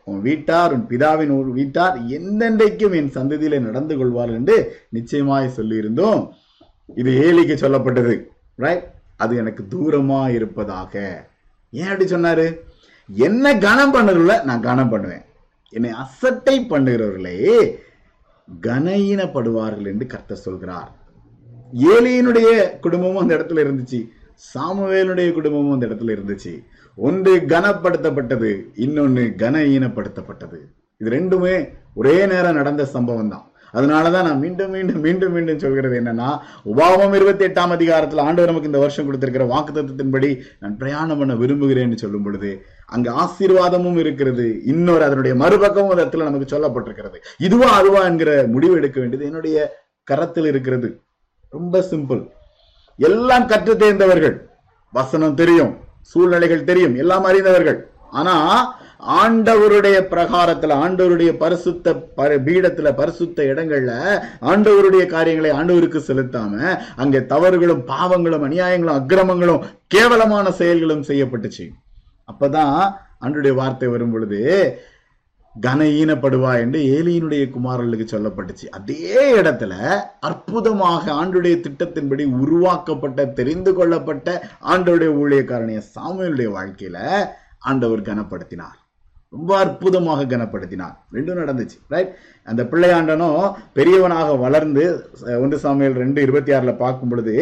உன் வீட்டார் உன் பிதாவின் ஒரு வீட்டார் எந்தெண்டைக்கும் என் சந்ததியில நடந்து கொள்வார் என்று நிச்சயமாய் சொல்லியிருந்தோம். இது ஏலிக்கு சொல்லப்பட்டது ரைட். அது எனக்கு தூரமா இருப்பதாக. ஏன் அப்படி சொன்னாரு? என்ன கனம் பண்ணுறவர்கள நான் கனம் பண்ணுவேன், என்னை அசட்டை பண்ணுகிறவர்களே கனஈனப்படுவார்கள் என்று கர்த்தர் சொல்கிறார். ஏலியினுடைய குடும்பமும் அந்த இடத்துல இருந்துச்சு, சாமுவேலுடைய குடும்பமும் அந்த இடத்துல இருந்துச்சு. ஒன்று கனப்படுத்தப்பட்டது, இன்னொன்று கனஈனப்படுத்தப்பட்டது. இது ரெண்டுமே ஒரே நேரம் நடந்த சம்பவம் தான். அதனாலதான் நான் மீண்டும் மீண்டும் மீண்டும் மீண்டும் சொல்கிறது என்னன்னா, உபாகமம் இருபத்தி எட்டாம் அதிகாரத்தில் ஆண்டவர் நமக்கு இந்த வருஷம் கொடுத்திருக்கிற வாக்குத்தத்தத்தின்படி நான் பிரயாணம் பண்ண விரும்புகிறேன்னு சொல்லும் பொழுது அங்க ஆசீர்வாதமும் இருக்கிறது, இன்னொரு அதனுடைய மறுபக்கமும் இடத்துல நமக்கு சொல்லப்பட்டிருக்கிறது. இதுவா அதுவா என்கிற முடிவு எடுக்க வேண்டியது என்னுடைய கரத்தில் இருக்கிறது. ரொம்ப சிம்பிள். எல்லாம் கற்று தேர்ந்தவர்கள், வசனம் தெரியும், சூழ்நிலைகள் தெரியும், எல்லாம் அறிந்தவர்கள். ஆனா ஆண்டவருடைய பிரகாரத்துல, ஆண்டவருடைய பரிசுத்த பீடத்துல, பரிசுத்த இடங்கள்ல ஆண்டவருடைய காரியங்களை ஆண்டவருக்கு செலுத்தாம அங்கே தவறுகளும் பாவங்களும் அநியாயங்களும் அக்கிரமங்களும் கேவலமான செயல்களும் செய்யப்பட்டுச்சு. அப்பதான் ஆண்டவருடைய வார்த்தை வரும் பொழுது கனஈனப்படுவா என்று ஏலியினுடைய குமாரர்களுக்கு சொல்லப்பட்டுச்சு. அதே இடத்துல அற்புதமாக ஆண்டுடைய திட்டத்தின்படி உருவாக்கப்பட்ட தெரிந்து கொள்ளப்பட்ட ஆண்டவருடைய ஊழியக்காரனைய சாமுவேலுடைய வாழ்க்கையில ஆண்டவர் கனப்படுத்தினார், ரொம்ப அற்புதமாக கனப்படுத்தினார். ரெண்டும் நடந்துச்சு ரைட். அந்த பிள்ளையாண்டனும் பெரியவனாக வளர்ந்து ஒன்று சாமுவேல் ரெண்டு இருபத்தி ஆறுல பார்க்கும் பொழுது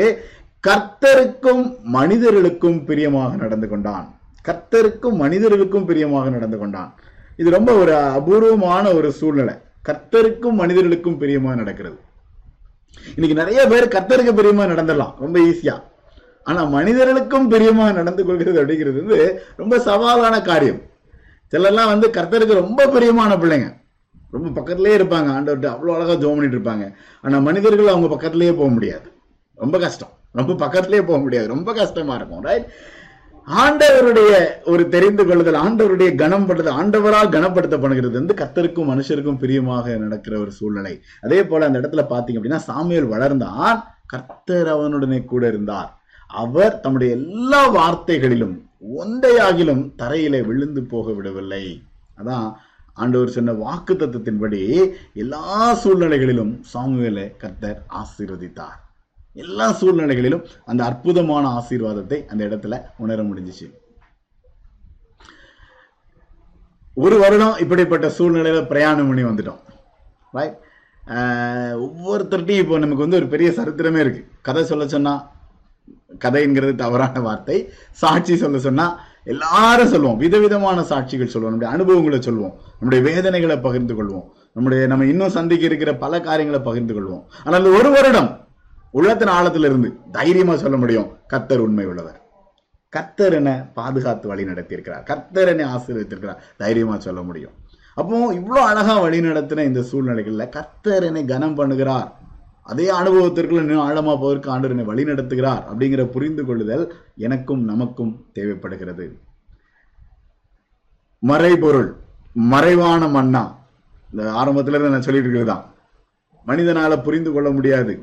கர்த்தருக்கும் மனிதர்களுக்கும் பிரியமாக நடந்து கொண்டான். கர்த்தருக்கும் மனிதர்களுக்கும் பிரியமாக நடந்து கொண்டான். இது ரொம்ப ஒரு அபூர்வமான ஒரு சூழ்நிலை. கர்த்தருக்கும் மனிதர்களுக்கும் பிரியமாக நடக்கிறது. இன்னைக்கு நிறைய பேர் கர்த்தருக்கு பிரியமா நடந்துடலாம் ரொம்ப ஈஸியா. ஆனா மனிதர்களுக்கும் பிரியமாக நடந்து கொள்கிறது அப்படிங்கிறது வந்து ரொம்ப சவாலான காரியம். சிலர்லாம் வந்து கர்த்தருக்கு ரொம்ப பிரியமான பிள்ளைங்க, ரொம்ப பக்கத்துலேயே இருப்பாங்க, ஆண்டவர்கிட்ட அவ்வளோ அழகா ஜெபம் பண்ணிட்டு இருப்பாங்க. ஆனா மனிதர்கள் அவங்க பக்கத்துலேயே போக முடியாது, ரொம்ப கஷ்டம். ரொம்ப பக்கத்துலேயே போக முடியாது, ரொம்ப கஷ்டமா இருக்கும் ரைட். ஆண்டவருடைய ஒரு தெரிந்து கொள்ளுதல், ஆண்டவருடைய கனம் படுறது, ஆண்டவரால் கனப்படுத்தப்படுகிறது வந்து கர்த்தருக்கும் மனுஷருக்கும் பிரியமாக நடக்கிற ஒரு சூழ்நிலை. அதே போல அந்த இடத்துல பாத்தீங்க அப்படின்னா சாமுவேல் வளர்ந்தான், கர்த்தர் அவனுடனே கூட இருந்தார். அவர் தம்முடைய எல்லா வார்த்தைகளிலும் ஒன்றையாகிலும் தரையிலே விழுந்து போக விடவில்லை. அதான் ஆண்டவர் சொன்ன வாக்கு தத்துவத்தின்படி எல்லா சூழ்நிலைகளிலும் சாமுவேலை கர்த்தர் ஆசீர்வதித்தார். எல்லா சூழ்நிலைகளிலும் அந்த அற்புதமான ஆசீர்வாதத்தை அந்த இடத்துல உணர முடிஞ்சிச்சு. ஒரு வருடம் இப்படிப்பட்ட சூழ்நிலையில பிரயாணம் பண்ணி வந்துட்டோம் ரைட். ஒவ்வொருத்தர்கிட்டையும் இப்போ நமக்கு வந்து ஒரு பெரிய சரித்திரமே இருக்கு. கதை சொல்ல சொன்னா கதைங்கிறது தவறான வார்த்தை, சாட்சி சொல்ல சொன்னா எல்லாரும் சொல்லுவோம், விதவிதமான சாட்சிகள் சொல்லுவோம், நம்முடைய அனுபவங்களை சொல்லுவோம், நம்முடைய வேதனைகளை பகிர்ந்து கொள்வோம், நம்முடைய நம்ம இன்னும் சந்திக்க இருக்கிற பல காரியங்களை பகிர்ந்து கொள்வோம். ஆனால் அந்த ஒரு வருடம் உள்ளத்தின் ஆழத்துல இருந்து தைரியமா சொல்ல முடியும், கர்த்தர் உண்மை உள்ளவர், கர்த்தர் என்னை பாதுகாத்து வழி நடத்தி இருக்கிறார், கர்த்தர் என்னை ஆசீர்வதித்திருக்கிறார், தைரியமா சொல்ல முடியும். அப்போ இவ்வளவு அழகா வழி நடத்தின இந்த சூழ்நிலைகள்ல கர்த்தர் என்னை கனம் பண்ணுகிறார், அதே அனுபவத்திற்குள்ள இன்னும் ஆழமா போவதற்கு ஆண்டவர் என்னை வழி நடத்துகிறார் அப்படிங்கிற புரிந்து கொள்ளுதல் எனக்கும் நமக்கும் தேவைப்படுகிறது. மறைபொருள், மறைவான மன்னா, இந்த ஆரம்பத்துல இருந்து நான் சொல்லிட்டு இருக்கிறது தான், மனிதனால புரிந்து கொள்ள முடியாது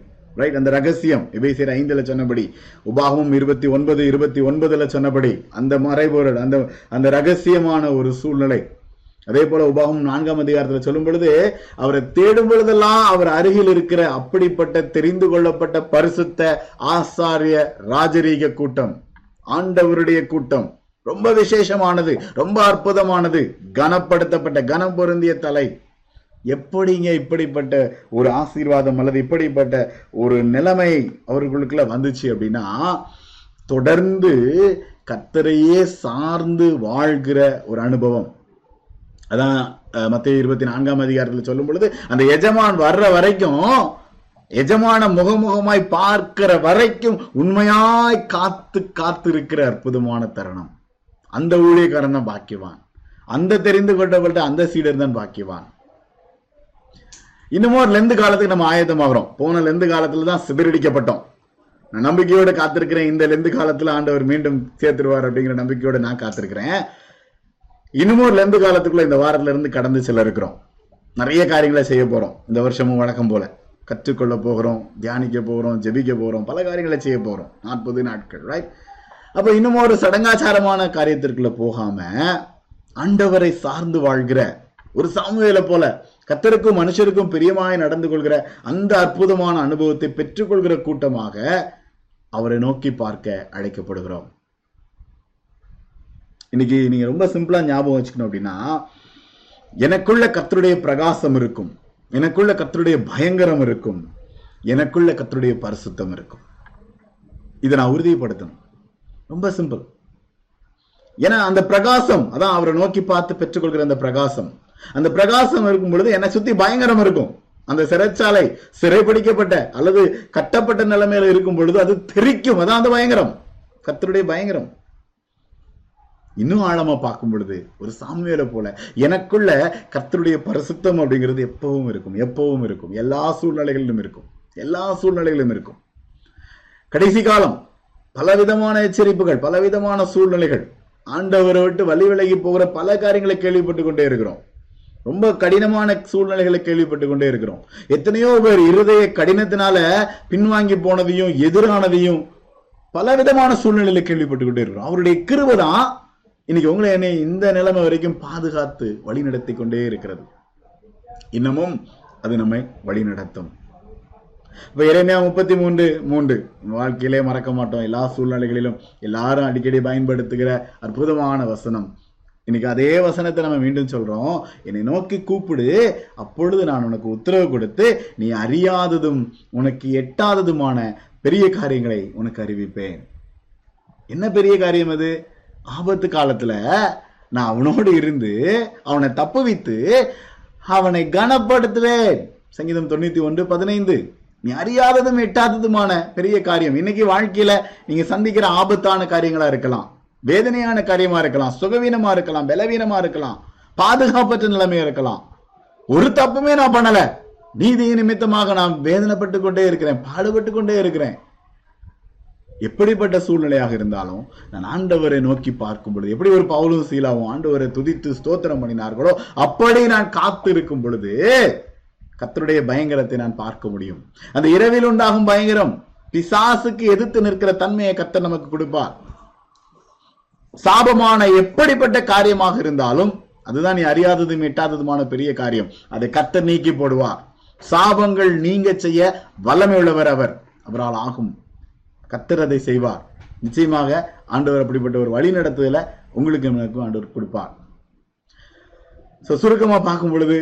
ரைட். அந்த ரகசியம் எபேசியர் ஐந்துல சொன்னபடி, உபாகமம் இருபத்தி ஒன்பது இருபத்தி ஒன்பதுல சொன்னபடி அந்த மறைபொருள், அந்த அந்த ரகசியமான ஒரு சூழ்நிலை. அதே போல உபாகமம் நான்காம் அதிகாரத்துல சொல்லும் பொழுது, அவரை தேடும் பொழுதெல்லாம் அவர் அருகில் இருக்கிற அப்படிப்பட்ட தெரிந்து கொள்ளப்பட்ட பரிசுத்த ஆசாரிய ராஜரீக கூட்டம், ஆண்டவருடைய கூட்டம், ரொம்ப விசேஷமானது, ரொம்ப அற்புதமானது. கனப்படுத்தப்பட்ட, கனம் பொருந்திய தலை. எப்படிங்க இப்படிப்பட்ட ஒரு ஆசீர்வாதம் அல்லது இப்படிப்பட்ட ஒரு நிலைமை அவர்களுக்குள்ள வந்துச்சு அப்படின்னா, தொடர்ந்து கர்த்தரையே சார்ந்து வாழ்கிற ஒரு அனுபவம். அதான் மத்தேயு இருபத்தி நான்காம் அதிகாரத்தில் சொல்லும் பொழுது, அந்த எஜமான் வர்ற வரைக்கும், எஜமான முகமுகமாய் பார்க்கிற வரைக்கும் உண்மையாய் காத்து காத்து இருக்கிற அற்புதமான தருணம். அந்த ஊழியக்காரன் தான் பாக்கியவான், அந்த தெரிந்து கொண்டவள்கிட்ட அந்த சீடர் தான் பாக்கியவான். இன்னமும் ஒரு லெந்து காலத்துக்கு நம்ம ஆயத்தமாகிறோம். போன லெந்து காலத்துல தான் சிதறடிக்கப்பட்டோம். நான் நம்பிக்கையோட காத்திருக்கிறேன், இந்த லெந்து காலத்துல ஆண்டவர் மீண்டும் சேர்த்துருவார் அப்படிங்கிற நம்பிக்கையோட நான் காத்திருக்கிறேன். இன்னமும் ஒரு லெந்து காலத்துக்குள்ள இந்த வாரத்துல இருந்து கடந்து செல்ல இருக்கிறோம். நிறைய காரியங்களை செய்ய போறோம். இந்த வருஷமும் வழக்கம் போல கற்றுக்கொள்ள போகிறோம், தியானிக்க போகிறோம், ஜெபிக்க போகிறோம், பல காரியங்களை செய்ய போகிறோம். நாற்பது நாட்கள் ரைட். அப்போ இன்னும் ஒரு சடங்காச்சாரமான காரியத்திற்குள்ள போகாம ஆண்டவரை சார்ந்து வாழ்கிற ஒரு சாமுவேலை போல கர்த்தருக்கும் மனுஷருக்கும் பிரியமாய் நடந்து கொள்கிற அந்த அற்புதமான அனுபவத்தை பெற்றுக்கொள்கிற கூட்டமாக அவரை நோக்கி பார்க்க அழைக்கப்படுகிறோம். இன்னைக்கு நீங்க ரொம்ப சிம்பிளா ஞாபகம் வச்சுக்கணும் அப்படின்னா, எனக்குள்ள கர்த்தருடைய பிரகாசம் இருக்கும், எனக்குள்ள கர்த்தருடைய பயங்கரம் இருக்கும், எனக்குள்ள கர்த்தருடைய பரிசுத்தம் இருக்கும். இதை நான் உறுதிப்படுத்தணும். ரொம்ப சிம்பிள். ஏன்னா அந்த பிரகாசம், அதான் அவரை நோக்கி பார்த்து பெற்றுக்கொள்கிற அந்த பிரகாசம், அந்த பிரகாசம் இருக்கும் பொழுது என்னை சுத்தி பயங்கரம் இருக்கும். அந்த சிறைச்சாலை, சிறைப்பிடிக்கப்பட்ட அல்லது கட்டப்பட்ட நிலைமையில இருக்கும் பொழுது அது தெரிக்கும். அதான் அந்த பயங்கரம், கர்த்தருடைய பயங்கரம். இன்னும் ஆழமா பார்க்கும் பொழுது ஒரு சாமுவேலை போல எனக்குள்ள கர்த்தருடைய பரிசுத்தம் அப்படிங்கிறது எப்பவும் இருக்கும், எப்பவும் இருக்கும், எல்லா சூழ்நிலைகளிலும் இருக்கும், எல்லா சூழ்நிலைகளிலும் இருக்கும். கடைசி காலம், பலவிதமான எச்சரிப்புகள், பலவிதமான சூழ்நிலைகள், ஆண்டவரை விட்டு வழி விலகி போகிற பல காரியங்களை கேள்விப்பட்டு கொண்டே இருக்கிறோம். ரொம்ப கடினமான சூழ்நிலைகளை கேள்விப்பட்டு கொண்டே இருக்கிறோம். எத்தனையோ பேர் இருதய கடினத்தினால பின்வாங்கி போனதையும் எதிரானதையும் பலவிதமான சூழ்நிலையில கேள்விப்பட்டு கொண்டே இருக்கிறோம். அவருடைய கிருபை தான் இன்னைக்கு உங்களை என்னை இந்த நிலைமை வரைக்கும் பாதுகாத்து வழி நடத்தி கொண்டே இருக்கிறது. இன்னமும் அது நம்மை வழி நடத்தும். இப்ப இறைமையா முப்பத்தி மூன்று மூன்று வாழ்க்கையிலே மறக்க மாட்டோம். எல்லா சூழ்நிலைகளிலும் எல்லாரும் அடிக்கடி பயன்படுத்துகிற அற்புதமான வசனம். இன்னைக்கு அதே வசனத்தை நம்ம மீண்டும் சொல்றோம். என்னை நோக்கி கூப்பிடு, அப்பொழுது நான் உனக்கு உத்தரவு கொடுத்து நீ அறியாததும் உனக்கு எட்டாததுமான பெரிய காரியங்களை உனக்கு அறிவிப்பேன். என்ன பெரிய காரியம் அது? ஆபத்து காலத்துல நான் அவனோடு இருந்து அவனை தப்புவித்து அவனை கனப்படுத்துவேன். சங்கீதம் தொண்ணூத்தி ஒன்று பதினைந்து. நீ அறியாததும் எட்டாததுமான பெரிய காரியம். இன்னைக்கு வாழ்க்கையில நீங்க சந்திக்கிற ஆபத்தான காரியங்களா இருக்கலாம், வேதனையான காரியமா இருக்கலாம், சுகவீனமா இருக்கலாம், பலவீனமா இருக்கலாம், பாதுகாப்பற்ற நிலைமையா இருக்கலாம். ஒரு தப்புமே நான் பண்ணல, நீதி நிமித்தமாக நான் வேதனைப்பட்டு கொண்டே இருக்கிறேன், பாடுபட்டு கொண்டே இருக்கிறேன். எப்படிப்பட்ட சூழ்நிலையாக இருந்தாலும் நான் ஆண்டவரை நோக்கி பார்க்கும் பொழுது, எப்படி ஒரு பவுலும் சீலாவும் ஆண்டவரை துதித்து ஸ்தோத்திரம் பண்ணினார்களோ, அப்படி நான் காத்து இருக்கும் பொழுது கர்த்தருடைய பயங்கரத்தை நான் பார்க்க முடியும். அந்த இரவில் உண்டாகும் பயங்கரம், பிசாசுக்கு எதிர்த்து நிற்கிற தன்மையை கர்த்தர் நமக்கு கொடுப்பார். சாபமான எப்படிப்பட்ட காரியமாக இருந்தாலும், அதுதான் நீ அறியாததும் எட்டாததுமான பெரிய காரியம், அதை கர்த்தர் நீக்கி போடுவார். சாபங்கள் நீங்க செய்ய வல்லமை உள்ளவர் அவர், அவரால் ஆகும், கர்த்தர் அதை செய்வார். நிச்சயமாக ஆண்டவர் அப்படிப்பட்ட ஒரு வழி நடத்துதல உங்களுக்கு எனக்கும் ஆண்டவர் கொடுப்பார். ஸோ சுருக்கமாக பார்க்கும் பொழுது,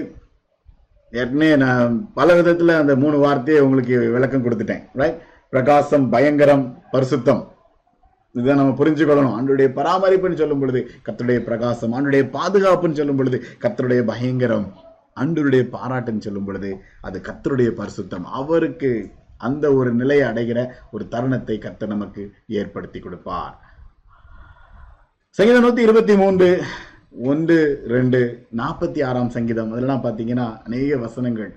ஏற்கனவே நான் பல விதத்தில் அந்த மூணு வார்த்தையை உங்களுக்கு விளக்கம் கொடுத்துட்டேன் ரைட். பிரகாசம், பயங்கரம், பரிசுத்தம், இதுதான் நம்ம புரிஞ்சுக்கொள்ளணும். ஆண்டுடைய பராமரிப்புன்னு சொல்லும் பொழுது கர்த்தருடைய பிரகாசம், ஆண்டுடைய பாதுகாப்புன்னு சொல்லும் பொழுது கர்த்தருடைய பயங்கரம், ஆண்டவருடைய பாராட்டுன்னு சொல்லும் பொழுது அது கர்த்தருடைய பரிசுத்தம். அவருக்கு அந்த ஒரு நிலையை அடைகிற ஒரு தருணத்தை கர்த்தர் நமக்கு ஏற்படுத்தி கொடுப்பார். சங்கீதம் நூத்தி இருபத்தி மூன்று ஒன்று ரெண்டு நாற்பத்தி ஆறாம் சங்கீதம், அதெல்லாம் பார்த்தீங்கன்னா அநேக வசனங்கள்.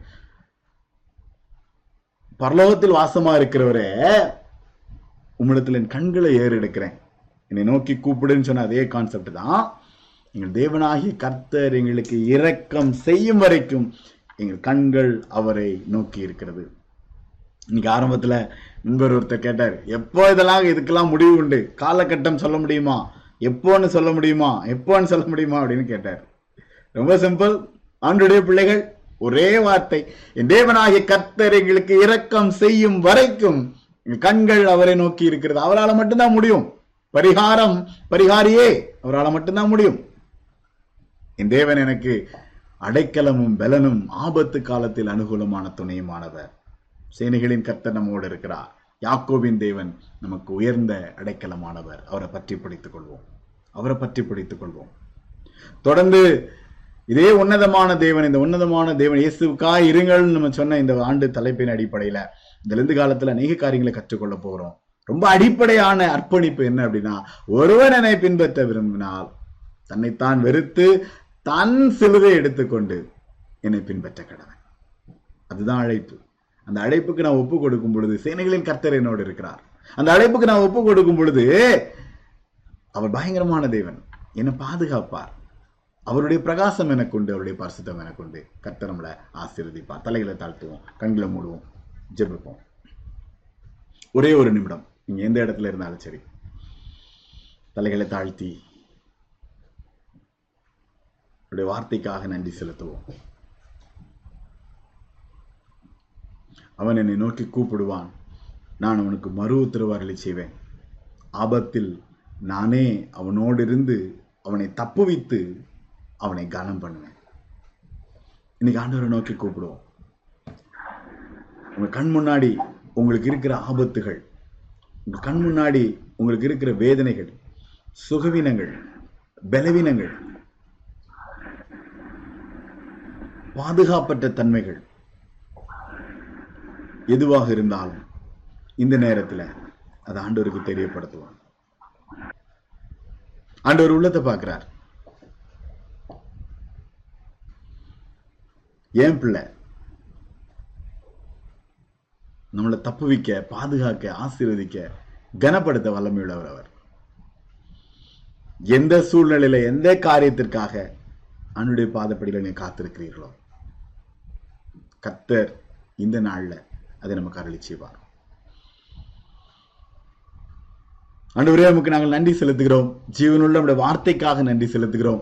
பரலோகத்தில் வாசமா இருக்கிறவரே, உம்மிடத்தில் என் கண்களை ஏறெடுக்கிறேன். என்னை நோக்கி கூப்பிடுன்னு சொன்ன அதே கான்செப்ட் தான். எங்கள் தேவனாகிய கர்த்தர் எங்களுக்கு இரக்கம் செய்யும் வரைக்கும் எங்கள் கண்கள் அவரை நோக்கி இருக்கிறது. இன்னைக்கு ஆரம்பத்துல நண்பர் ஒருத்தர் கேட்டார், எப்போ இதெல்லாம் இதுக்கெல்லாம் முடிவு உண்டு, காலகட்டம் சொல்ல முடியுமா, எப்போன்னு சொல்ல முடியுமா, எப்போன்னு சொல்ல முடியுமா அப்படின்னு கேட்டார். ரொம்ப சிம்பிள். ஆண்டுடைய பிள்ளைகள், ஒரே வார்த்தை, என் தேவனாகிய கர்த்தர் எங்களுக்கு இரக்கம் செய்யும் வரைக்கும் கண்கள் அவரை நோக்கி இருக்கிறது. அவரால் மட்டும்தான் முடியும். பரிகாரம் பரிகாரியே, அவரால் மட்டும்தான் முடியும். என் தேவன் எனக்கு அடைக்கலமும் பலனும் ஆபத்து காலத்தில் அனுகூலமான துணையுமானவர். சேனைகளின் கர்த்தர் நம்மோடு இருக்கிறார். யாக்கோபின் தேவன் நமக்கு உயர்ந்த அடைக்கலமானவர். அவரை பற்றி பிடித்துக் கொள்வோம், அவரை பற்றி பிடித்துக் கொள்வோம். தொடர்ந்து இதே உன்னதமான தேவன், இந்த உன்னதமான தேவன் இயேசுக்காய் இருங்கள் நம்ம சொன்ன இந்த ஆண்டு தலைப்பின் அடிப்படையில இதுல இருந்து காலத்துல அநேக காரியங்களை கற்றுக்கொள்ள போகிறோம். ரொம்ப அடிப்படையான அர்ப்பணிப்பு என்ன அப்படின்னா, ஒருவன் என்னை பின்பற்ற விரும்பினால் தன்னைத்தான் வெறுத்து தன் சிலுவை எடுத்துக்கொண்டு என்னை பின்பற்ற கடவன். அதுதான் அழைப்பு. அந்த அழைப்புக்கு நான் ஒப்பு கொடுக்கும் பொழுது சேனைகளின் கர்த்தர் என்னோடு இருக்கிறார். அந்த அழைப்புக்கு நான் ஒப்பு கொடுக்கும் பொழுது அவர் பயங்கரமான தேவன், என்னை பாதுகாப்பார். அவருடைய பிரகாசம் எனக்கு உண்டு, அவருடைய பரிசுத்தம் எனக்கு உண்டு. கர்த்தர் நம்மளை ஆசீர்வதிப்பார். தலைகளை தாழ்த்துவோம், கண்களை மூடுவோம், ஜெபிப்போம். ஒரே ஒரு நிமிடம் நீங்க எந்த இடத்துல இருந்தாலும் சரி, தலைகளை தாழ்த்தி அவருடைய வார்த்தைக்காக நன்றி செலுத்துவோம். அவன் என்னை நோக்கி கூப்பிடுவான், நான் அவனுக்கு மறு உத்தரவாரளி செய்வேன். ஆபத்தில் நானே அவனோடு இருந்து அவனை தப்புவித்து அவனை கனம் பண்ணுவேன். இன்னைக்கு ஆண்டவரை நோக்கி கூப்பிடுவோம். உங்க கண் முன்னாடி உங்களுக்கு இருக்கிற ஆபத்துகள், உங்க கண் முன்னாடி உங்களுக்கு இருக்கிற வேதனைகள், சுகவீனங்கள், பலவீனங்கள், பாதுகாப்பற்ற தன்மைகள் எதுவாக இருந்தாலும் இந்த நேரத்தில் அது ஆண்டவருக்கு தெரியப்படுத்துவார். ஆண்டவர் உள்ளத்தை பார்க்கிறார். ஏன் பிள்ளை நம்மளை தப்புவிக்க, பாதுகாக்க, ஆசீர்வதிக்க, கனப்படுத்த வல்லமையுள்ளவர் அவர். எந்த சூழ்நிலையில எந்த காரியத்திற்காக அவனுடைய பாதப்படிகளை காத்திருக்கிறீர்களோ கர்த்தர் இந்த நாள்ல அதை நமக்கு அருளி செய்வார். ஆண்டவரே, நமக்கு நாங்கள் நன்றி செலுத்துகிறோம். ஜீவனுள்ள நம்முடைய வார்த்தைக்காக நன்றி செலுத்துகிறோம்.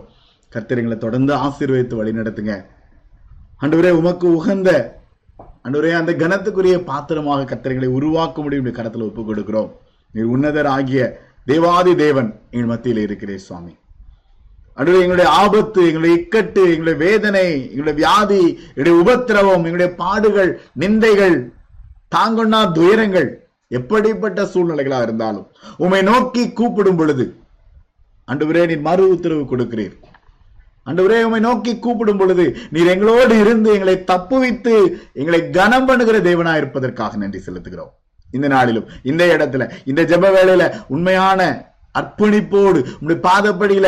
கர்த்தர் எங்களை தொடர்ந்து ஆசீர்வதித்து வழி நடத்துங்க. ஆண்டவரே, உமக்கு உகந்த ஆண்டவரே அந்த கனத்துக்குரிய பாத்திரமாக கர்த்தர்களை உருவாக்க முடியும் கரத்துல ஒப்புக் கொடுக்கிறோம். நீர் உன்னதர் ஆகிய தேவாதி தேவன் எங்கள் மத்தியில் இருக்கிறீர் சுவாமி. ஆண்டவரே, எங்களுடைய ஆபத்து, எங்களுடைய இக்கட்டு, எங்களுடைய வேதனை, எங்களுடைய வியாதி, எங்களுடைய உபத்திரவம், எங்களுடைய பாடுகள், நிந்தைகள், தாங்கொண்ணா துயரங்கள், எப்படிப்பட்ட சூழ்நிலைகளா இருந்தாலும் உம்மை நோக்கி கூப்பிடும் பொழுது ஆண்டவரே நீர் மறு உத்தரவு கொடுக்கிறீர். ஆண்டவரே, உம்மை நோக்கி கூப்பிடும் பொழுது நீர் எங்களோடு இருந்து எங்களை தப்புவித்து எங்களை கனம் பண்ணுகிற தேவனா இருப்பதற்காக நன்றி செலுத்துகிறோம். இந்த நாளிலும் இந்த இடத்துல இந்த ஜெப வேளையில உண்மையான அர்ப்பணிப்போடு உம்முடைய பாதப்படியில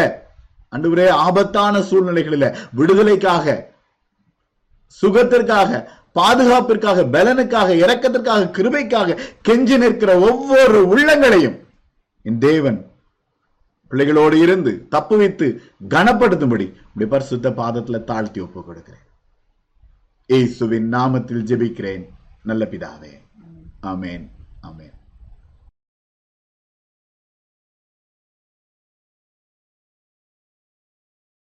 ஆண்டவரே ஆபத்தான சூழ்நிலைகளில விடுதலைக்காக, சுகத்திற்காக, பாதுகாப்பிற்காக, பலனுக்காக, இரக்கத்திற்காக, கிருபைக்காக கெஞ்சி நிற்கிற ஒவ்வொரு உள்ளங்களையும் என் தேவன் பிள்ளைகளோடு இருந்து தப்புவித்து கனப்படுத்தும்படி உடைய பரிசுத்த பாதத்துல தாழ்த்தி ஒப்பு கொடுக்கிறேன். இயேசுவின் நாமத்தில் ஜெபிக்கிறேன் நல்ல பிதாவே. ஆமேன், ஆமேன்.